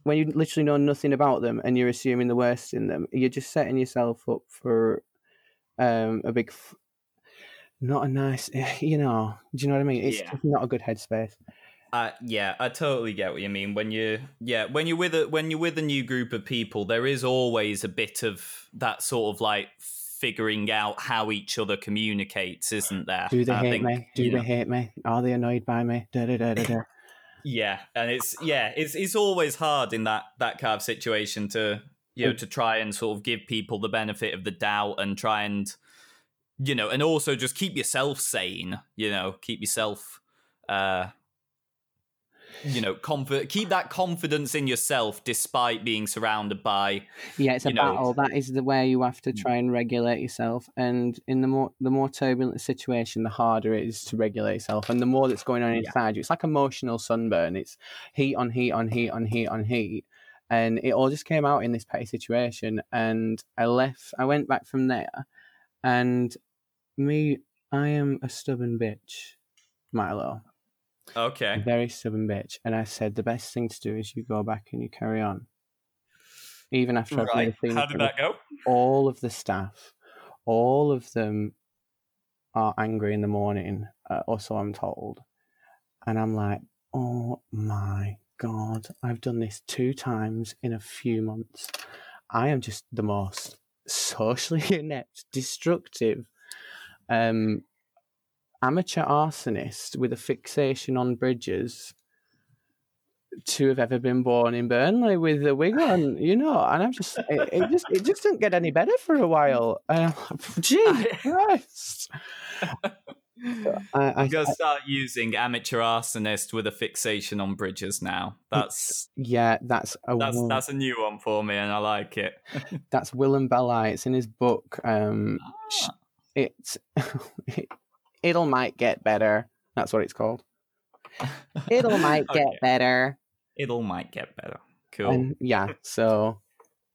when you literally know nothing about them and you're assuming the worst in them, you're just setting yourself up for um, a big... F- Not a nice, you know, do you know what I mean? It's yeah. not a good headspace. Uh, yeah, I totally get what you mean. When you, yeah, when you're with a when you're with a new group of people, there is always a bit of that sort of like figuring out how each other communicates, isn't there? Do they I hate think, me? Do they know? hate me? Are they annoyed by me? Da da da da da. Yeah, and it's yeah, it's it's always hard in that that kind of situation to you know to try and sort of give people the benefit of the doubt and try and. You know, and also just keep yourself sane, you know, keep yourself, uh, you know, comfort, keep that confidence in yourself despite being surrounded by. Yeah, it's a know, battle. That is the way you have to try and regulate yourself. And in the more the more turbulent the situation, the harder it is to regulate yourself. And the more that's going on inside yeah. you, it's like emotional sunburn. It's heat on heat on heat on heat on heat. And it all just came out in this petty situation. And I left, I went back from there. And me, I am a stubborn bitch, Milo. Okay. A very stubborn bitch. And I said, the best thing to do is you go back and you carry on. Even after right. I've made a thing. How did that go? All of the staff, all of them are angry in the morning, uh, or so I'm told. And I'm like, oh my God, I've done this two times in a few months. I am just the most socially inept, destructive, um, amateur arsonist with a fixation on bridges to have ever been born in Burnley with a wig on, you know. And I'm just, it, it just, it just didn't get any better for a while. Uh, Gee, Christ. So I, I, You've got to start using amateur arsonist with a fixation on bridges now. That's yeah, that's a that's, one. that's a new one for me, and I like it. That's Willem Belli. It's in his book. Um, ah. It's it, it'll might get better. That's what it's called. It'll might okay. get better. It'll might get better. Cool. Um, yeah. So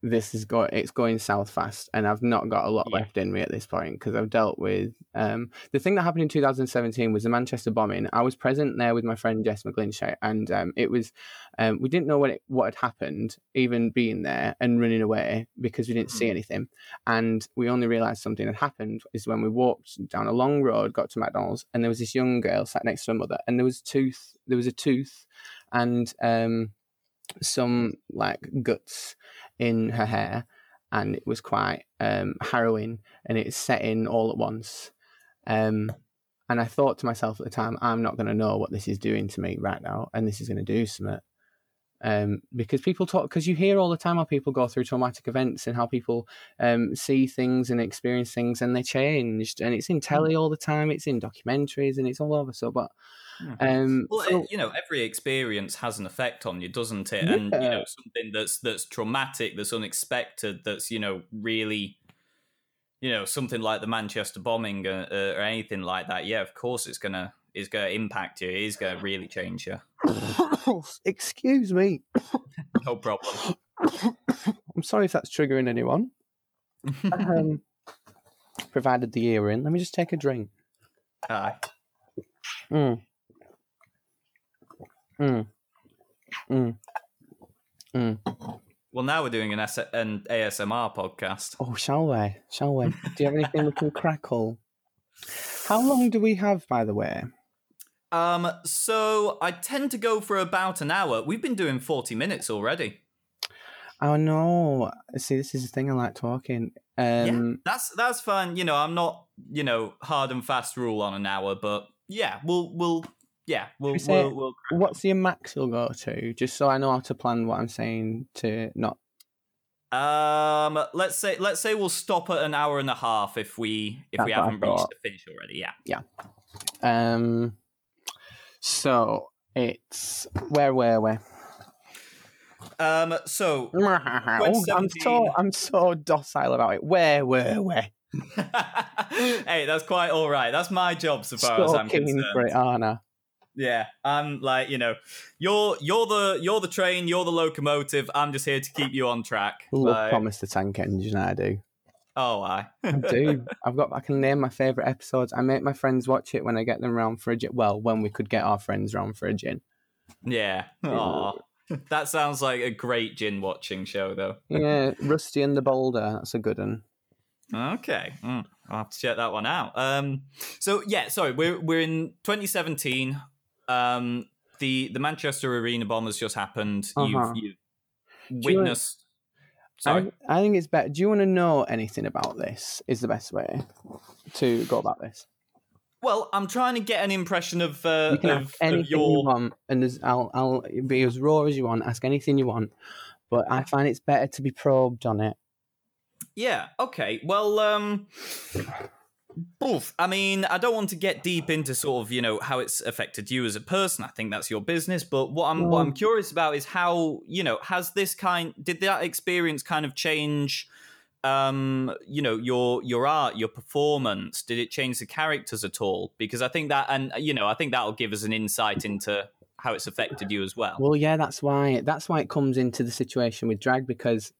this is going. It's going south fast, and I've not got a lot yeah. left in me at this point because I've dealt with um, the thing that happened in two thousand seventeen was the Manchester bombing. I was present there with my friend Jess McGlinchey, and um, it was um, we didn't know what it, what had happened, even being there and running away because we didn't mm. see anything, and we only realised something had happened is when we walked down a long road, got to McDonald's, and there was this young girl sat next to her mother, and there was tooth, there was a tooth, and um, some like guts in her hair, and it was quite um harrowing, and it's set in all at once, um and I thought to myself at the time, I'm not going to know what this is doing to me right now, and this is going to do something, um because people talk because you hear all the time how people go through traumatic events and how people um see things and experience things and they're changed, and it's in telly all the time, it's in documentaries, and it's all over. So but Um, well, so, you know, every experience has an effect on you, doesn't it? Yeah. And you know, something that's that's traumatic, that's unexpected, that's you know really, you know, something like the Manchester bombing or, or anything like that. Yeah, of course, it's gonna it's gonna impact you. It's gonna really change you. Excuse me. No problem. I'm sorry if that's triggering anyone. um, provided the ear in. Let me just take a drink. Aye. Mm. Mm. Mm. Mm. Well, now we're doing an, S- an A S M R podcast. Oh, shall we? Shall we? Do you have anything we can crackle? How long do we have, by the way? Um, so I tend to go for about an hour. We've been doing forty minutes already. Oh no! See, this is the thing I like talking. Um, yeah, that's that's fun. You know, I'm not you know hard and fast rule on an hour, but yeah, we'll we'll. Yeah, we'll, say, we'll, we'll what's the max you'll go to? Just so I know how to plan what I'm saying to not. Um, let's say let's say we'll stop at an hour and a half if we if That's we haven't reached the finish already. Yeah, yeah. Um, so it's where were we? Um, so oh, I'm so I'm so docile about it. Where were we? Hey, that's quite all right. That's my job, so far so as I'm concerned. For it, aren't I? Yeah, I'm like, you know, you're you're the you're the train, you're the locomotive. I'm just here to keep you on track. Love like... Thomas the Tank Engine, I do. Oh, I. I do. I've got. I can name my favourite episodes. I make my friends watch it when I get them round for a gin. Well, when we could get our friends round for a gin. Yeah. Aww. That sounds like a great gin watching show, though. Yeah, Rusty and the Boulder. That's a good one. Okay, mm, I'll have to check that one out. Um, so yeah, sorry, we're we're in twenty seventeen. Um, the the Manchester Arena bomb has just happened. Uh-huh. You've, you've witnessed. You wanna... Sorry, I, I think it's better. Do you want to know anything about this? Is the best way to go about this? Well, I'm trying to get an impression of uh, you can of, ask anything of your... you want, and I'll I'll be as raw as you want. Ask anything you want, but I find it's better to be probed on it. Yeah, okay. Well, um, oof. I mean, I don't want to get deep into sort of, you know, how it's affected you as a person. I think that's your business. But what I'm, mm. what I'm curious about is how, you know, has this kind, did that experience kind of change, um, you know, your, your art, your performance? Did it change the characters at all? Because I think that, and, you know, I think that'll give us an insight into how it's affected you as well. Well, yeah, that's why, that's why it comes into the situation with drag, because...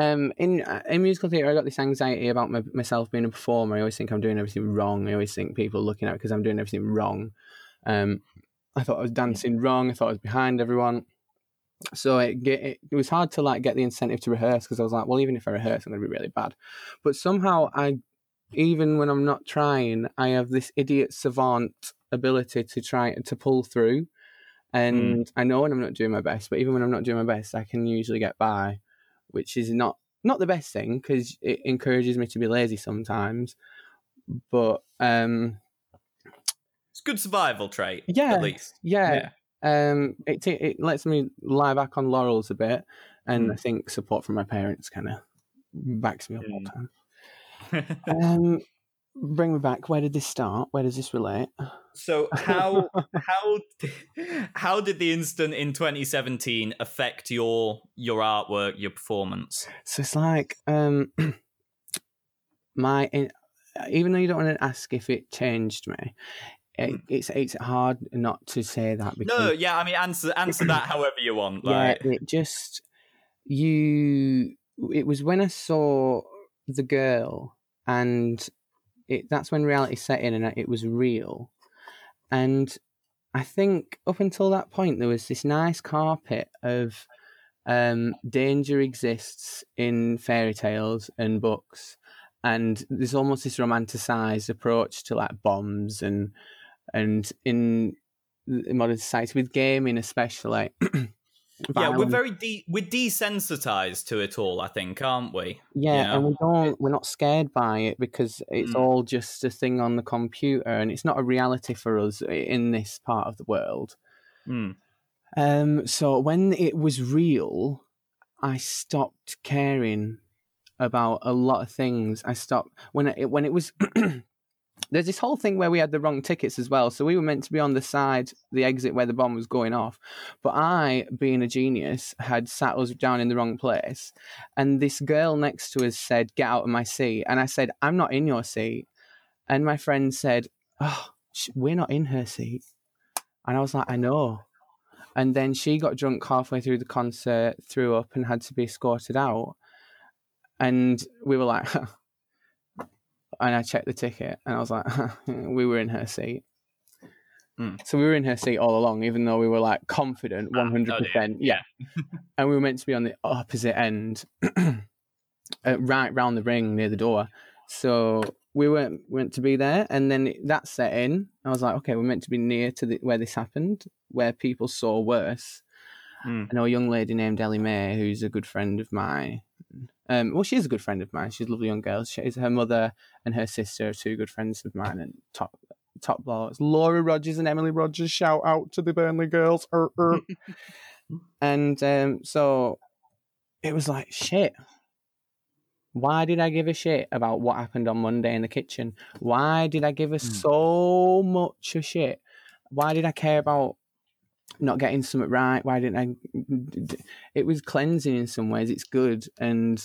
Um, in in musical theatre, I got this anxiety about my, myself being a performer. I always think I'm doing everything wrong. I always think people are looking at it because I'm doing everything wrong. Um, I thought I was dancing wrong. I thought I was behind everyone. So it it, it was hard to like get the incentive to rehearse because I was like, well, even if I rehearse, I'm going to be really bad. But somehow, I even when I'm not trying, I have this idiot savant ability to try to pull through. And mm. I know when I'm not doing my best, but even when I'm not doing my best, I can usually get by. Which is not, not the best thing because it encourages me to be lazy sometimes. But um, it's a good survival trait, yeah, at least. Yeah. yeah. Um, it t- it lets me lie back on laurels a bit. And mm. I think support from my parents kind of backs me up all the time. um, bring me back. Where did this start? Where does this relate? So how how how did the incident in twenty seventeen affect your your artwork, your performance? So it's like um, my even though you don't want to ask if it changed me, it, it's it's hard not to say that. Because, no, yeah, I mean answer answer that however you want. Like. Yeah, it just you. It was when I saw the girl and. It, that's when reality set in and it was real. And I think up until that point, there was this nice carpet of um, danger exists in fairy tales and books. And there's almost this romanticised approach to like bombs and and in, in modern society, with gaming especially. Yeah, we're very de- we're desensitised to it all, I think, aren't we? Yeah, you know? And we don't we're not scared by it because it's mm. all just a thing on the computer, and it's not a reality for us in this part of the world. Mm. Um, so when it was real, I stopped caring about a lot of things. I stopped when it when it was. There's this whole thing where we had the wrong tickets as well. So we were meant to be on the side, the exit where the bomb was going off. But I, being a genius, had sat us down in the wrong place. And this girl next to us said, "Get out of my seat." And I said, "I'm not in your seat." And my friend said, "Oh, we're not in her seat." And I was like, "I know." And then she got drunk halfway through the concert, threw up and had to be escorted out. And we were like... And I checked the ticket and I was like, we were in her seat. Mm. So we were in her seat all along, even though we were like confident, one hundred percent. Oh, dear. Yeah. And we were meant to be on the opposite end, uh, right round the ring near the door. So we weren't meant to be there. And then that set in. I was like, okay, we're meant to be near to the, where this happened, where people saw worse. Mm. I know a young lady named Ellie May, who's a good friend of mine. Um, well, she is a good friend of mine. She's a lovely young girl. She, her mother and her sister are two good friends of mine. And top top blokes, Laura Rogers and Emily Rogers. Shout out to the Burnley girls. Er, er. And um, so it was like, shit. Why did I give a shit about what happened on Monday in the kitchen? Why did I give her mm. so much a shit? Why did I care about not getting something right? Why didn't I? It was cleansing in some ways. It's good and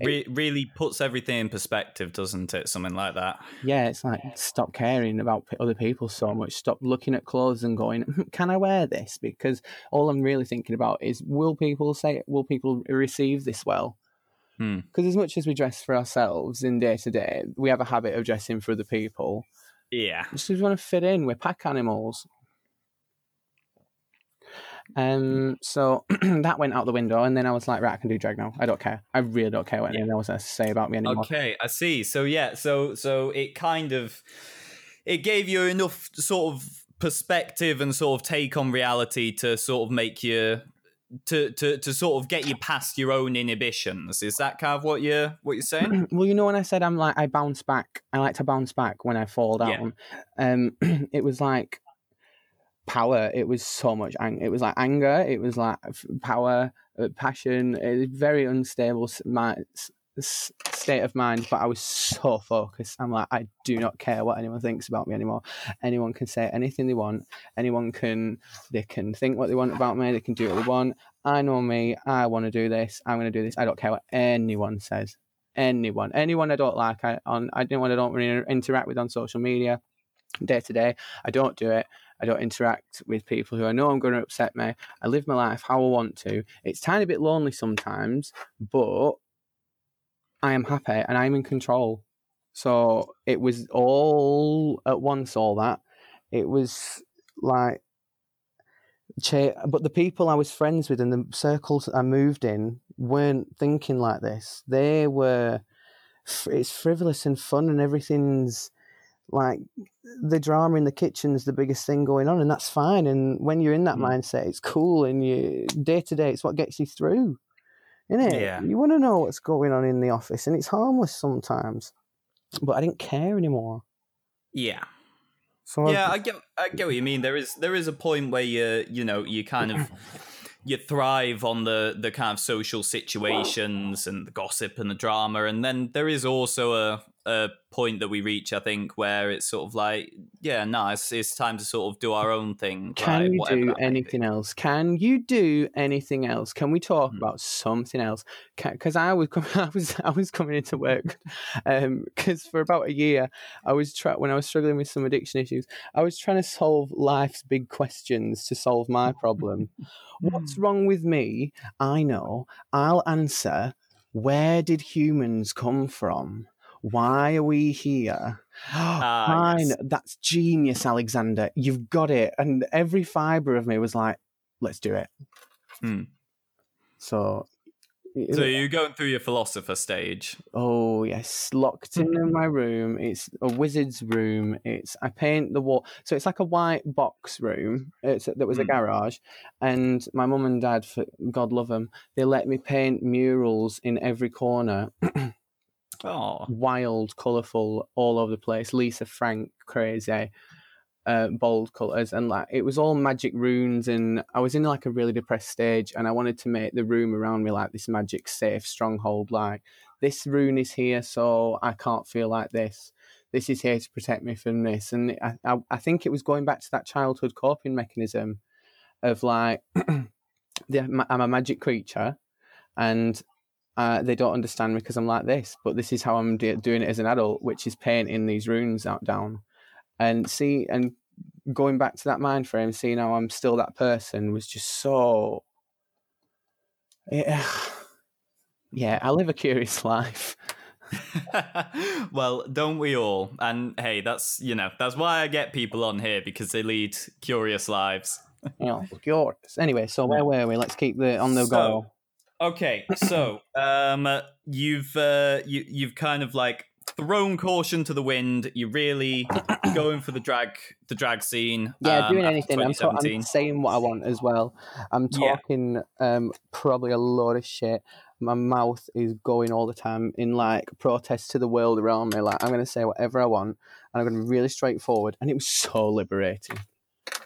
it Re- really puts everything in perspective, doesn't it? Something like that. Yeah, it's like stop caring about other people so much. Stop looking at clothes and going, "Can I wear this?" Because all I'm really thinking about is, will people say it? Will people receive this well? Because hmm. as much as we dress for ourselves in day to day, we have a habit of dressing for other people. Yeah, so we want to fit in. We're pack animals. Um, so that went out the window, and then I was like, right, I can do drag now. I don't care. I really don't care what anyone yeah. else has to say about me anymore. Okay, I see. So yeah, so so it kind of it gave you enough sort of perspective and sort of take on reality to sort of make you to to to sort of get you past your own inhibitions. Is that kind of what you're what you're saying? Well, you know, when I said I'm like I bounce back, I like to bounce back when I fall down. Yeah. Um, it was like. Power. It was so much anger. It was like anger. It was like power, passion. It was very unstable state of mind. But I was so focused. I'm like, I do not care what anyone thinks about me anymore. Anyone can say anything they want. Anyone can. They can think what they want about me. They can do what they want. I know me. I want to do this. I'm going to do this. I don't care what anyone says. Anyone. Anyone I don't like. I on. I don't want. I don't really interact with on social media. Day to day. I don't do it. I don't interact with people who I know I'm going to upset me. I live my life how I want to. It's a tiny bit lonely sometimes, but I am happy and I'm in control. So it was all at once, all that. It was like, but the people I was friends with and the circles I moved in weren't thinking like this. They were, it's frivolous and fun and everything's, like the drama in the kitchen is the biggest thing going on, and that's fine. And when you're in that mm. mindset, it's cool. And you day to day, it's what gets you through, isn't it? Yeah. You want to know what's going on in the office, and it's harmless sometimes. But I didn't care anymore. Yeah. So yeah, I, I get, I get what you mean. There is, there is a point where you, you know, you kind of. You thrive on the, the kind of social situations wow. and the gossip and the drama. And then there is also a, a point that we reach, I think, where it's sort of like, yeah, no, nah, it's, it's time to sort of do our own thing. Can like, you do anything else? Can you do anything else? Can we talk mm. about something else? Because I was com- I was I was coming into work because um, for about a year I was tra- when I was struggling with some addiction issues, I was trying to solve life's big questions to solve my problem. What's wrong with me? I know. I'll answer. Where did humans come from? Why are we here? Uh, Fine. Yes. That's genius, Alexander. You've got it. And every fibre of me was like, let's do it. Hmm. So... So you're going through your philosopher stage. Oh, yes. Locked in my room. It's a wizard's room. It's I paint the wall. So it's like a white box room. It's, that was a mm. garage. And my mum and dad, for God love them, they let me paint murals in every corner. Oh. Wild, colourful, all over the place. Lisa Frank, crazy, uh, bold colours, and like it was all magic runes. And I was in like a really depressed stage, and I wanted to make the room around me like this magic safe stronghold. Like this rune is here, so I can't feel like this. This is here to protect me from this. And I, I, I think it was going back to that childhood coping mechanism of like, the, I'm a magic creature, and. Uh, they don't understand me because I'm like this, but this is how I'm de- doing it as an adult, which is painting these runes out down, and see and going back to that mind frame, seeing how I'm still that person was just so. Yeah, yeah. I live a curious life. Well, don't we all? And hey, that's you know that's why I get people on here because they lead curious lives. Yeah, curious. Anyway, so where were we? Let's keep the on the so- go. Okay, so um, you've uh, you you've kind of like thrown caution to the wind. You're really going for the drag the drag scene. Yeah, um, doing anything. I'm, ta- I'm saying what I want as well. I'm talking yeah. um, probably a lot of shit. My mouth is going all the time in like protest to the world around me. Like I'm going to say whatever I want, and I'm going to be really straightforward. And it was so liberating.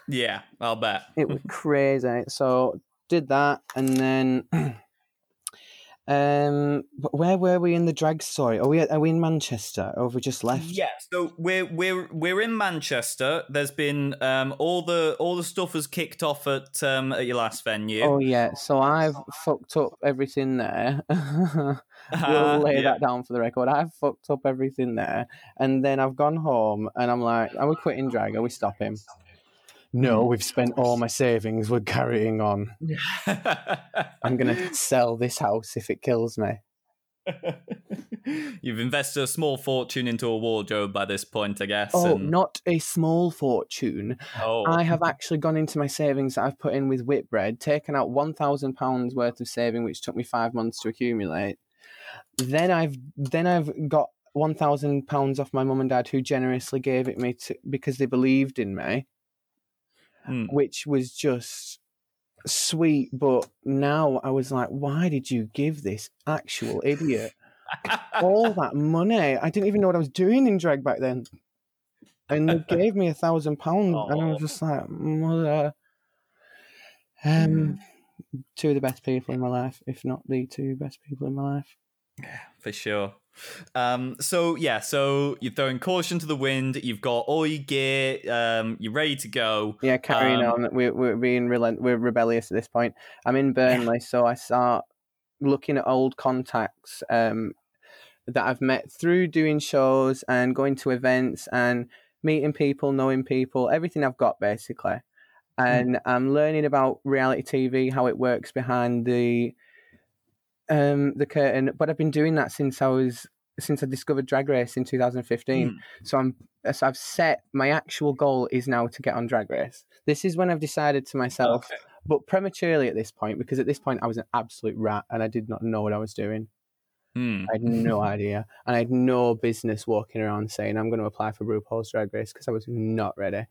Yeah, I'll bet it was crazy. So did that, and then. Um, but where were we in the drag story? Are we are we in Manchester, or have we just left? Yeah, so we're we're we're in Manchester. There's been um all the all the stuff has kicked off at um at your last venue. Oh yeah, so I've fucked up everything there. we'll uh, lay yeah. that down for the record. I've fucked up everything there, and then I've gone home, and I'm like, are we quitting drag? Are we stopping? No, we've spent all my savings. We're carrying on. I'm going to sell this house if it kills me. You've invested a small fortune into a wardrobe by this point, I guess. Oh, and... not a small fortune. Oh. I have actually gone into my savings that I've put in with Whitbread, taken out one thousand pounds worth of saving, which took me five months to accumulate. Then I've then I've got one thousand pounds off my mum and dad, who generously gave it me to, because they believed in me. Mm. Which was just sweet, but now I was like, why did you give this actual idiot all that money? I didn't even know what I was doing in drag back then. And they gave me a thousand pounds, and I was just like, mother. Um, mm. Two of the best people in my life, if not the two best people in my life. Yeah, for sure. Um, so yeah, so you're throwing caution to the wind. You've got all your gear. Um, you're ready to go. Yeah, carrying um, on. We're, we're being relent- We're rebellious at this point. I'm in Burnley, so I start looking at old contacts um, that I've met through doing shows and going to events and meeting people, knowing people, everything I've got basically. And mm. I'm learning about reality T V, how it works behind the. Um, the curtain, but I've been doing that since I was since I discovered Drag Race in two thousand fifteen. Mm. So I'm so I've set my actual goal is now to get on Drag Race. This is when I've decided to myself, okay. But prematurely at this point, because at this point I was an absolute rat and I did not know what I was doing. Mm. I had no idea, and I had no business walking around saying I'm going to apply for RuPaul's Drag Race because I was not ready.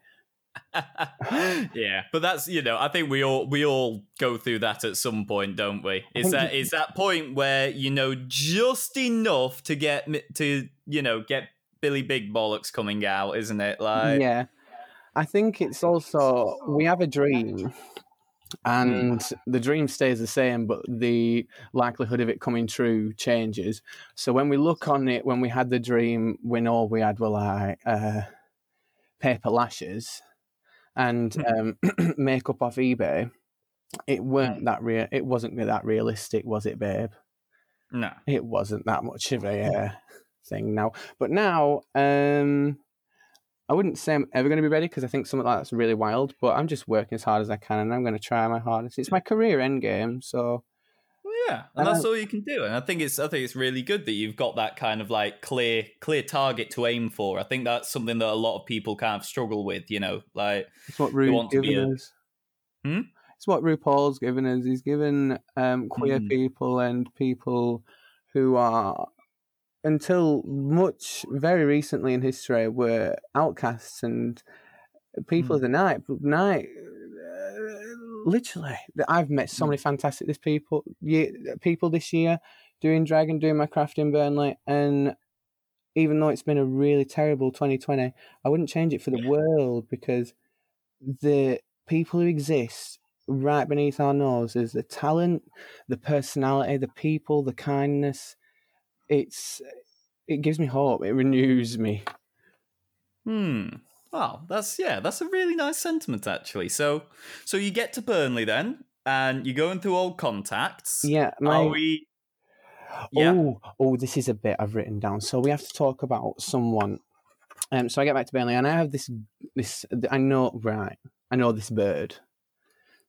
Yeah, but that's you know I think we all we all go through that at some point, don't we? Is that is that point where you know just enough to get to you know get Billy Big Bollocks coming out, isn't it? Like, yeah, I think it's also we have a dream And mm. the dream stays the same, but the likelihood of it coming true changes. So when we look on it, when we had the dream, when all we had were like uh, paper lashes and mm. um, makeup off eBay, it weren't mm. that real. It wasn't that realistic, was it, babe? No, it wasn't that much of a uh, thing now. But now, um, I wouldn't say I'm ever going to be ready because I think something like that's really wild. But I'm just working as hard as I can, and I'm going to try my hardest. It's my career end game, so well, yeah, and, and that's I, all you can do. And I think it's I think it's really good that you've got that kind of like clear clear target to aim for. I think that's something that a lot of people kind of struggle with. You know, like it's what Rue's given us. Hmm? It's what RuPaul's given us. He's given um, queer mm. people and people who are, until much very recently in history, were outcasts and people mm. of the night. Night, uh, literally, I've met so many fantastic this people year, people this year doing drag and doing my craft in Burnley. And even though it's been a really terrible twenty twenty, I wouldn't change it for the yeah. world, because the people who exist right beneath our nose is the talent, the personality, the people, the kindness. It's it gives me hope. It renews me. Hmm. Wow. That's yeah. That's a really nice sentiment, actually. So, so you get to Burnley then, and you're going through old contacts. Yeah. My... Are we? Yeah. Oh, oh, this is a bit I've written down. So we have to talk about someone. Um. So I get back to Burnley, and I have this. This I know. Right. I know this bird.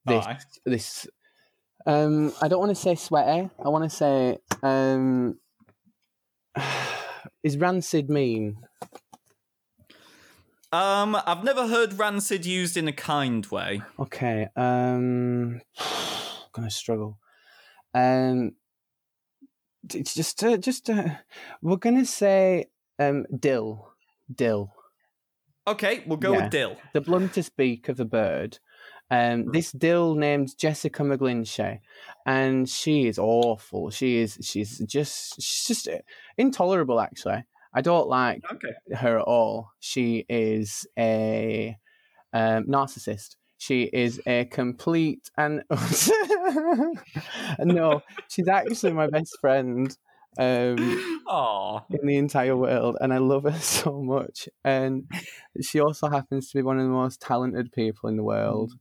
This. Right. This. Um. I don't want to say sweaty. I want to say um. Is rancid mean? Um, I've never heard rancid used in a kind way. Okay, um, I'm gonna struggle. Um, it's just, uh, just uh, we're gonna say um, dill, dill. Okay, we'll go yeah. with dill. The bluntest beak of the bird. Um, this dill named Jessica McGlinchey, and she is awful. She is she's just she's just intolerable. Actually, I don't like okay. her at all. She is a um, narcissist. She is a complete and no. She's actually my best friend um, Aww. in the entire world, and I love her so much. And she also happens to be one of the most talented people in the world.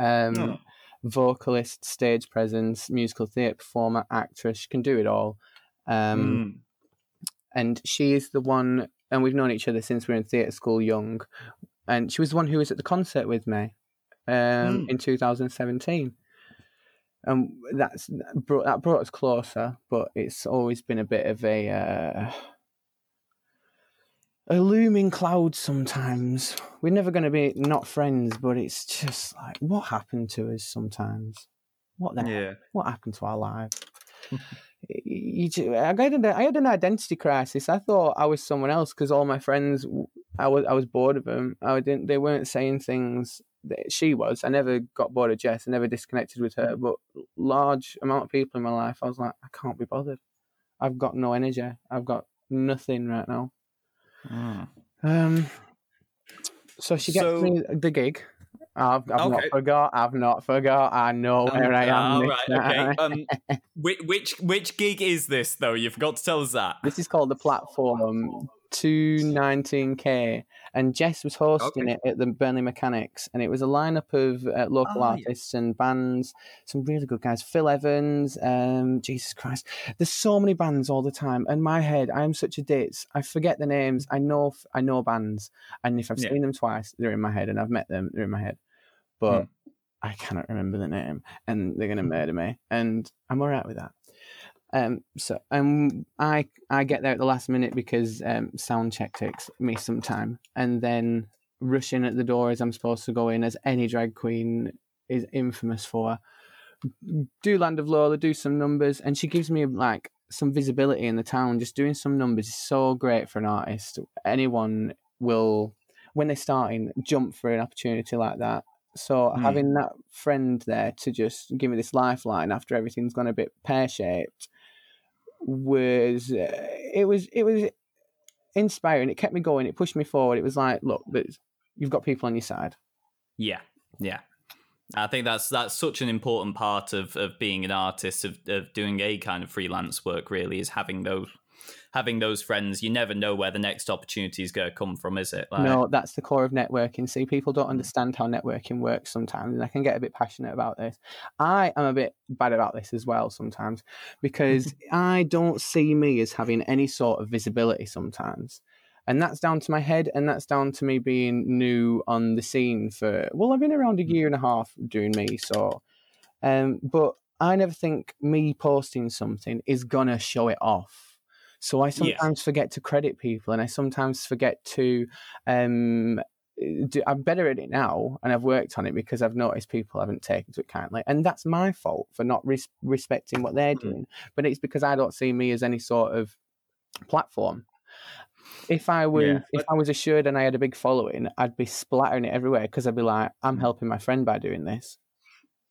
Um, oh. Vocalist, stage presence, musical theatre performer, actress. She can do it all. Um, mm. And she is the one, and we've known each other since we were in theatre school young, and she was the one who was at the concert with me um, mm. in two thousand seventeen. And that's that brought, that brought us closer, but it's always been a bit of a, uh, a looming cloud sometimes. We're never going to be not friends, but it's just like, what happened to us sometimes? What the yeah. What happened to our lives? you, you, I, had an, I had an identity crisis. I thought I was someone else because all my friends, I was I was bored of them. I didn't. They weren't saying things that she was. I never got bored of Jess. I never disconnected with her. But large amount of people in my life, I was like, I can't be bothered. I've got no energy. I've got nothing right now. Mm. Um. So she gets so, me the gig. I've, I've okay. not forgot. I've not forgot. I know where uh, I am. All right. Time. Okay. Um. Which, which which gig is this though? You forgot to tell us that. This is called the Platform two nineteen K, and Jess was hosting okay. it at the Burnley Mechanics, and it was a lineup of uh, local oh, artists yeah. and bands. Some really good guys. Phil Evans. Um. Jesus Christ. There's so many bands all the time, and my head. I am such a ditz. I forget the names. I know. I know bands, and if I've yeah. seen them twice, they're in my head, and I've met them, they're in my head. But mm. I cannot remember the name, and they're gonna murder me, and I'm alright with that. Um. So, um, I I get there at the last minute because um, sound check takes me some time, and then rush in at the door as I'm supposed to go in, as any drag queen is infamous for. Do Land of Lola, do some numbers, and she gives me like some visibility in the town. Just doing some numbers is so great for an artist. Anyone will, when they're starting, jump for an opportunity like that. So mm. having that friend there to just give me this lifeline after everything's gone a bit pear-shaped was uh, it was it was inspiring. It kept me going. It pushed me forward. It was like, look, you've got people on your side. Yeah, yeah. I think that's that's such an important part of, of being an artist, of, of doing a kind of freelance work, really, is having those having those friends. You never know where the next opportunity is going to come from, is it? Like... No, that's the core of networking. See, people don't understand how networking works sometimes, and I can get a bit passionate about this. I am a bit bad about this as well sometimes, because I don't see me as having any sort of visibility sometimes. And that's down to my head, and that's down to me being new on the scene for, well, I've been around a year and a half doing me, so. Um, but I never think me posting something is going to show it off. So I sometimes yeah. forget to credit people, and I sometimes forget to, um, do, I'm better at it now, and I've worked on it because I've noticed people haven't taken to it kindly. And that's my fault for not res- respecting what they're doing. But it's because I don't see me as any sort of platform. If I was yeah. if I was assured and I had a big following, I'd be splattering it everywhere, because I'd be like, I'm helping my friend by doing this.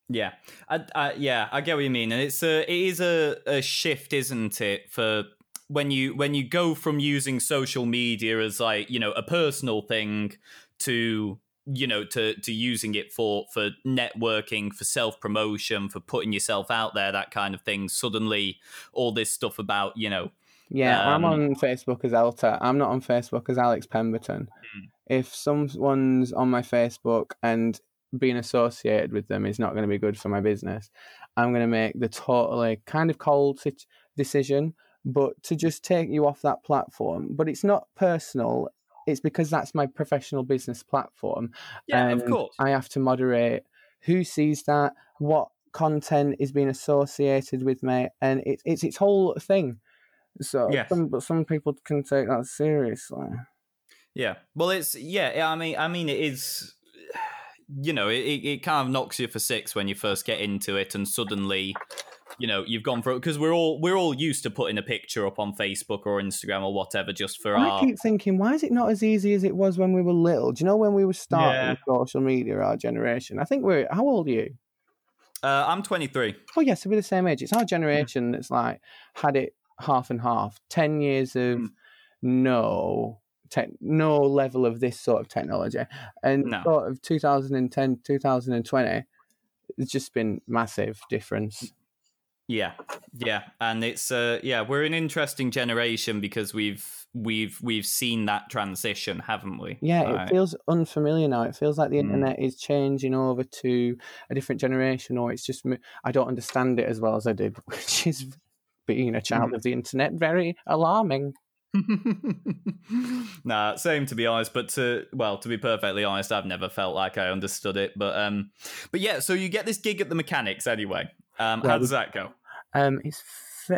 Yeah, I, I, yeah, I get what you mean. And it's a, it is a, a shift, isn't it, for when you when you go from using social media as, like, you know, a personal thing to, you know, to, to using it for, for networking, for self-promotion, for putting yourself out there, that kind of thing. Suddenly, all this stuff about, you know, Yeah, um, I'm on Facebook as Elta. I'm not on Facebook as Alex Pemberton. If someone's on my Facebook and being associated with them is not going to be good for my business, I'm going to make the totally kind of cold decision, but to just take you off that platform. But it's not personal. It's because that's my professional business platform. Yeah, and of course. I have to moderate who sees that, what content is being associated with me, and it, it's its whole thing. So, yes. some, but some people can take that seriously. Yeah. Well, it's, yeah, I mean, I mean, it is, you know, it, it kind of knocks you for six when you first get into it, and suddenly, you know, you've gone for it, because we're all, we're all used to putting a picture up on Facebook or Instagram or whatever just for I our... I keep thinking, why is it not as easy as it was when we were little? Do you know when we were starting yeah. social media, our generation? I think we're, how old are you? Uh, I'm twenty-three. Oh, yes, yeah, so we're the same age. It's our generation that's, like, had it half and half, ten years of mm. no te- no level of this sort of technology, and no. sort of two thousand ten, two thousand twenty, it's just been massive difference. Yeah, yeah, and it's uh, yeah, we're an interesting generation, because we've we've we've seen that transition, haven't we? Yeah, right. It feels unfamiliar now. It feels like the mm. internet is changing over to a different generation, or it's just I don't understand it as well as I did, which is. Being a child of the internet, very alarming. Nah, same, to be honest. But to well, to be perfectly honest, I've never felt like I understood it. But um, but yeah. So you get this gig at the Mechanics anyway. Um, well, how does that go? Um, it's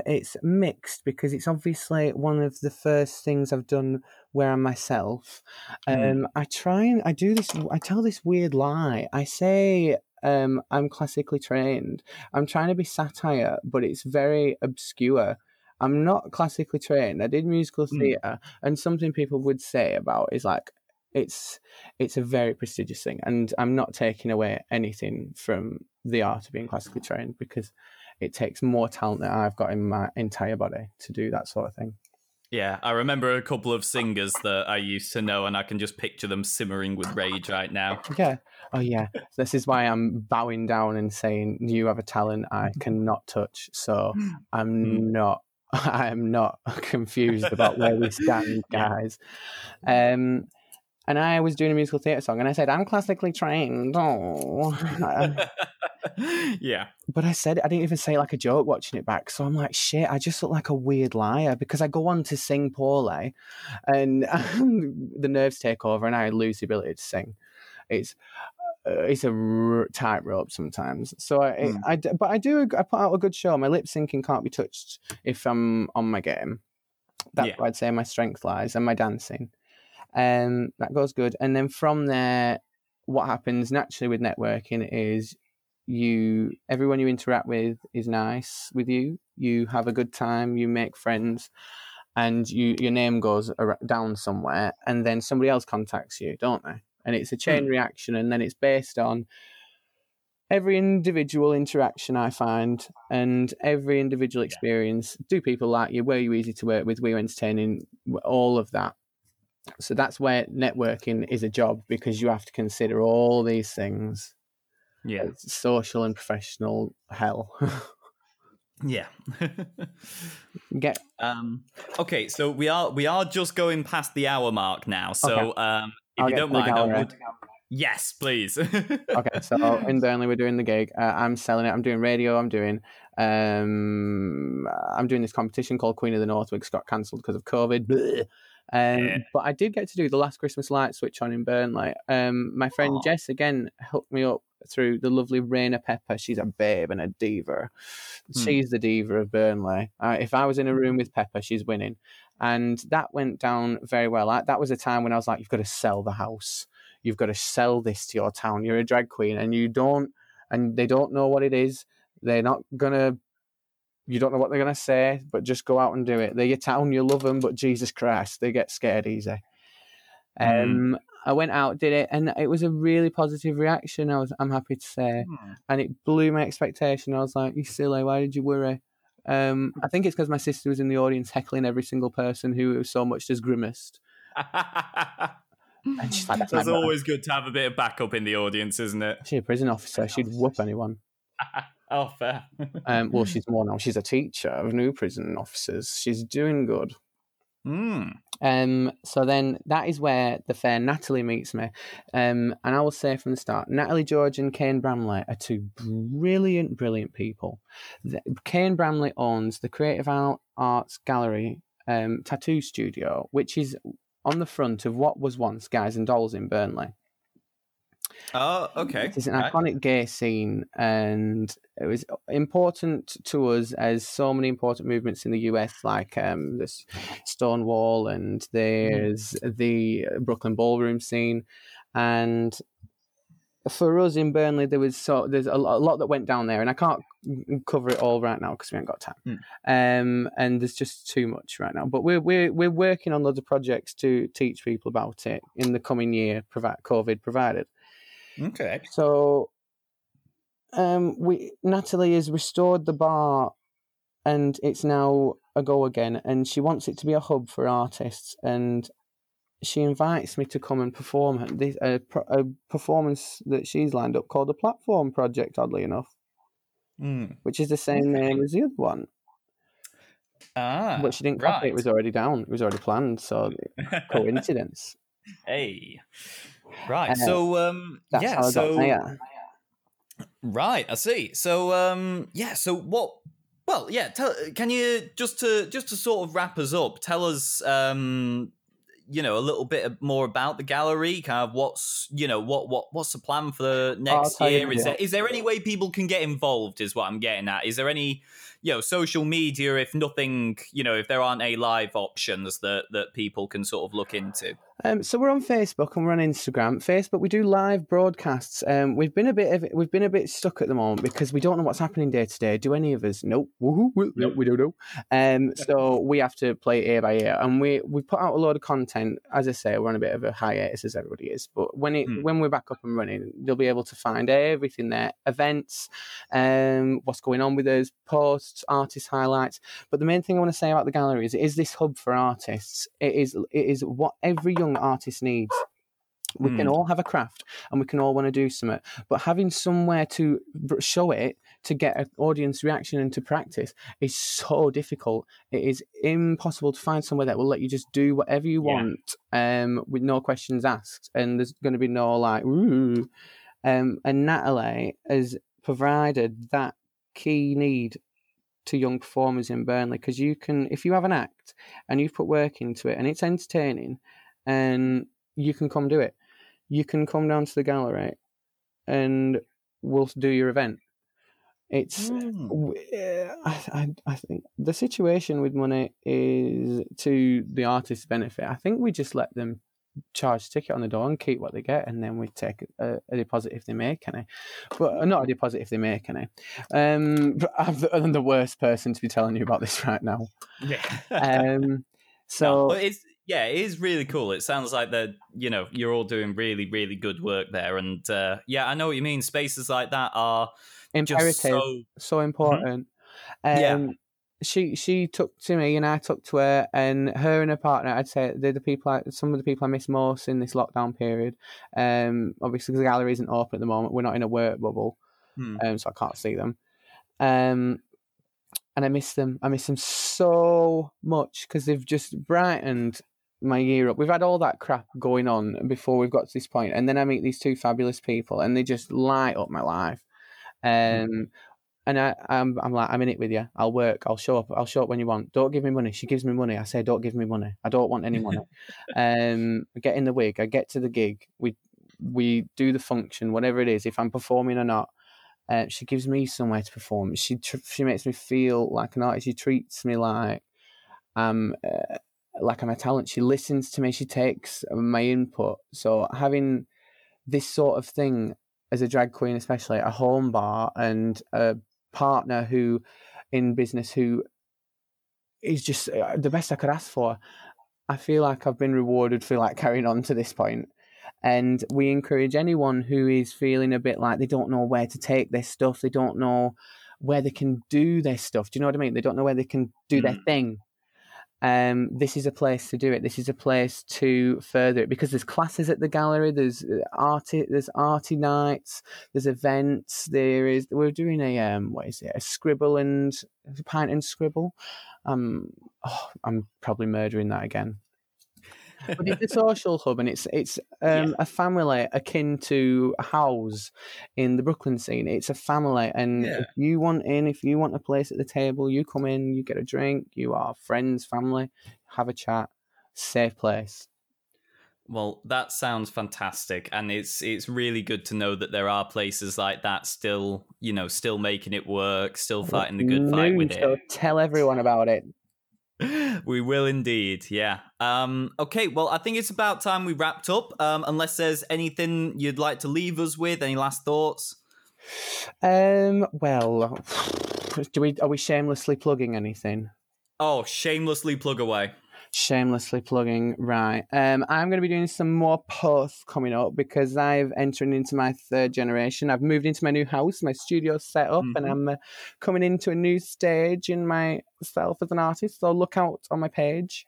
it's mixed, because it's obviously one of the first things I've done where I'm myself. Mm. Um, I try and I do this. I tell this weird lie. I say. Um, I'm classically trained. I'm trying to be satire, but it's very obscure. I'm not classically trained. I did musical theatre, mm. and something people would say about is like, it's it's a very prestigious thing, and I'm not taking away anything from the art of being classically trained, because it takes more talent than I've got in my entire body to do that sort of thing. Yeah, I remember a couple of singers that I used to know, and I can just picture them simmering with rage right now. Yeah. Oh, yeah. This is why I'm bowing down and saying, you have a talent I cannot touch. So I'm mm. not I'm not confused about where we stand, guys. Yeah. Um, and I was doing a musical theatre song, and I said, I'm classically trained. Oh. Yeah, but I said I didn't even say like a joke watching it back, so I'm like, shit, I just look like a weird liar, because I go on to sing poorly, and, and the nerves take over, and I lose the ability to sing. It's uh, it's a r- tightrope sometimes. So I, mm. I, I, but I do I put out a good show. My lip syncing can't be touched if I'm on my game. That's yeah. where I'd say my strength lies, and my dancing, and um, that goes good. And then from there, what happens naturally with networking is. You, everyone you interact with is nice with you. You have a good time. You make friends, and you your name goes down somewhere, and then somebody else contacts you, don't they? And it's a chain mm. reaction, and then it's based on every individual interaction I find, and every individual experience. Yeah. Do people like you? Were you easy to work with? Were you entertaining? All of that. So that's where networking is a job, because you have to consider all these things. Yeah. It's social and professional hell. Yeah. Get um okay, so we are we are just going past the hour mark now. So okay. um if I'll you don't mind, I would... Yes, please. Okay, so in Burnley we're doing the gig. Uh, I'm selling it. I'm doing radio. I'm doing um I'm doing this competition called Queen of the North, which got cancelled because of COVID. Blech. Um, yeah. But I did get to do the last Christmas light switch on in Burnley. Um, my friend Aww. Jess again hooked me up through the lovely Raina Pepper. She's a babe and a diva. Mm. She's the diva of Burnley. Uh, if I was in a room with Pepper, she's winning. And that went down very well. I, that was a time when I was like, you've got to sell the house. You've got to sell this to your town. You're a drag queen and you don't, and they don't know what it is. They're not going to, you don't know what they're going to say, but just go out and do it. They're your town, you love them, but Jesus Christ, they get scared easy. Mm. Um, I went out, did it, and it was a really positive reaction, I was, I'm happy to say. Mm. And it blew my expectation. I was like, you silly, why did you worry? Um, I think it's because my sister was in the audience heckling every single person who so much as grimaced. And she's like, that's, that's always good to have a bit of backup in the audience, isn't it? She's a prison officer. She'd whoop anyone. Oh, fair. um, well, she's more now. She's a teacher of new prison officers. She's doing good. Mm. Um, so then that is where the fair Natalie meets me. Um, and I will say from the start, Natalie George and Kane Bramley are two brilliant, brilliant people. The, Kane Bramley owns the Creative Arts Gallery um, tattoo studio, which is on the front of what was once Guys and Dolls in Burnley. Oh, okay. It is an right. iconic gay scene, and it was important to us as so many important movements in the U S, like um, this Stonewall, and there's the Brooklyn Ballroom scene. And for us in Burnley, there was so there's a lot that went down there, and I can't cover it all right now because we haven't got time. Mm. Um, and there's just too much right now. But we're we're we're working on loads of projects to teach people about it in the coming year, COVID provided. Okay. So, um, we Natalie has restored the bar, and it's now a go again. And she wants it to be a hub for artists. And she invites me to come and perform this a, a performance that she's lined up called the Platform Project. Oddly enough, mm. which is the same okay. name as the other one. Ah, but she didn't copy. Right. It was already down. It was already planned. So coincidence. Hey. Right, uh, so um that's yeah, how so got right, I see. So um yeah, so what? Well, yeah, tell, can you just to just to sort of wrap us up, tell us um you know a little bit more about the gallery, kind of what's you know what what what's the plan for the next year? Is there is there any way people can get involved? Is what I'm getting at. Is there any you know social media? If nothing, you know, if there aren't any live options that that people can sort of look into. Um, so we're on Facebook and we're on Instagram. Facebook, we do live broadcasts. Um, we've been a bit of, we've been a bit stuck at the moment because we don't know what's happening day to day. Do any of us? Nope. Woo-hoo, woo, nope, we don't know. Um, so we have to play ear by ear, and we we put out a load of content. As I say, we're on a bit of a hiatus, as everybody is. But when it mm. when we're back up and running, you'll be able to find everything there: events, um, what's going on with us, posts, artist highlights. But the main thing I want to say about the gallery is it is this hub for artists. It is it is what every young artist needs. We mm. can all have a craft and we can all want to do something, but having somewhere to show it, to get an audience reaction and to practice is so difficult. It is impossible to find somewhere that will let you just do whatever you yeah. want um with no questions asked, and there's going to be no like ooh. Um and Natalie has provided that key need to young performers in Burnley, because you can, if you have an act and you've put work into it and it's entertaining, and you can come do it. You can come down to the gallery and we'll do your event. It's, mm. I, I, I think the situation with money is to the artist's benefit. I think we just let them charge a ticket on the door and keep what they get, and then we take a, a deposit if they make any. But not a deposit if they make any. Um, but I'm the worst person to be telling you about this right now. Yeah. um, so. No, it's- Yeah, it is really cool. It sounds like they're, you know, you're all doing really, really good work there. And uh, yeah, I know what you mean. Spaces like that are imperative, just so... so important. Mm-hmm. Um, yeah. she she took to me and I took to her, and her and her partner, I'd say they're the people I, some of the people I miss most in this lockdown period. Um, obviously, because the gallery isn't open at the moment. We're not in a work bubble, hmm. um, so I can't see them. Um, and I miss them. I miss them so much because they've just brightened my year up. We've had all that crap going on before we've got to this point, and then I meet these two fabulous people, and they just light up my life. Um, hmm. And I, I'm, I'm like, I'm in it with you. I'll work. I'll show up. I'll show up when you want. Don't give me money. She gives me money. I say, don't give me money. I don't want any money. um, I get in the wig. I get to the gig. We we do the function, whatever it is, if I'm performing or not. Uh, she gives me somewhere to perform. She tr- she makes me feel like an artist. She treats me like um uh, like I'm a talent. She listens to me. She takes my input. So having this sort of thing as a drag queen, especially a home bar and a partner who in business who is just the best I could ask for. I feel like I've been rewarded for like carrying on to this point. And we encourage anyone who is feeling a bit like they don't know where to take their stuff, they don't know where they can do their stuff. Do you know what I mean? They don't know where they can do mm. their thing. Um, this is a place to do it. This is a place to further it, because there's classes at the gallery, there's arty, there's arty nights, there's events. There is we're doing a um, what is it? A scribble and a pint and scribble. Um, oh, I'm probably murdering that again. But it's a social hub, and it's it's um, yeah. a family akin to a house in the Brooklyn scene. It's a family, and yeah. if you want in, if you want a place at the table, you come in, you get a drink, you are friends, family, have a chat, safe place. Well, that sounds fantastic, and it's it's really good to know that there are places like that still, you know, still making it work, still fighting the good no, fight with so it. Tell everyone about it. We will indeed, yeah. Um, okay, well, I think it's about time we wrapped up, um, unless there's anything you'd like to leave us with, any last thoughts? Um. Well, do we? Are we shamelessly plugging anything? Oh, shamelessly plug away. Shamelessly plugging, right. Um, I'm going to be doing some more posts coming up because I've entered into my third generation. I've moved into my new house, my studio's set up, mm-hmm. and I'm uh, coming into a new stage in myself as an artist. So look out on my page.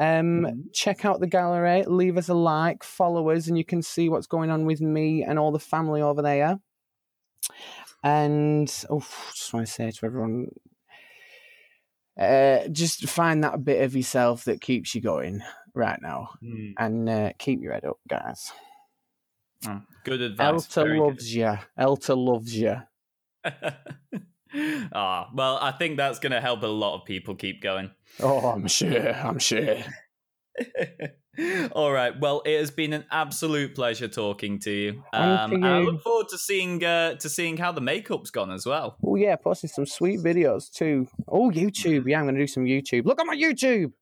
Um, mm-hmm. Check out the gallery, leave us a like, follow us, and you can see what's going on with me and all the family over there. And oh, just want to say to everyone... Uh, just find that bit of yourself that keeps you going right now, mm. and uh, keep your head up, guys. Mm. Good advice. Elta loves you. Elta loves you. Ah, oh, well, I think that's going to help a lot of people keep going. Oh, I'm sure. I'm sure. All right. Well, it has been an absolute pleasure talking to you. Um, Thank you. And I look forward to seeing uh, to seeing how the makeup's gone as well. Oh yeah, posting some sweet videos too. Oh, YouTube. Yeah, I'm going to do some YouTube. Look at my YouTube.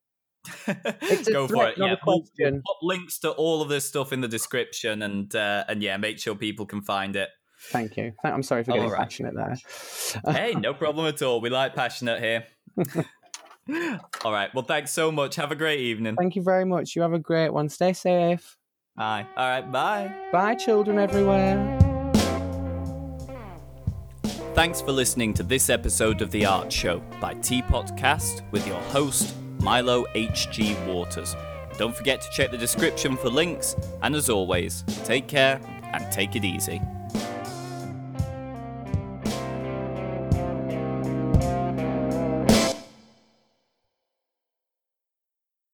It's a Go threat, for it. Yeah. We'll put links to all of this stuff in the description, and uh, and yeah, make sure people can find it. Thank you. I'm sorry for getting all right. passionate there. Hey, no problem at all. We like passionate here. All right. Well, thanks so much. Have a great evening. Thank you very much. You have a great one. Stay safe. Aye. All right. Bye. Bye, children everywhere. Thanks for listening to this episode of The Art Show by Teapotcast with your host, Milo H G Waters. Don't forget to check the description for links. And as always, take care and take it easy.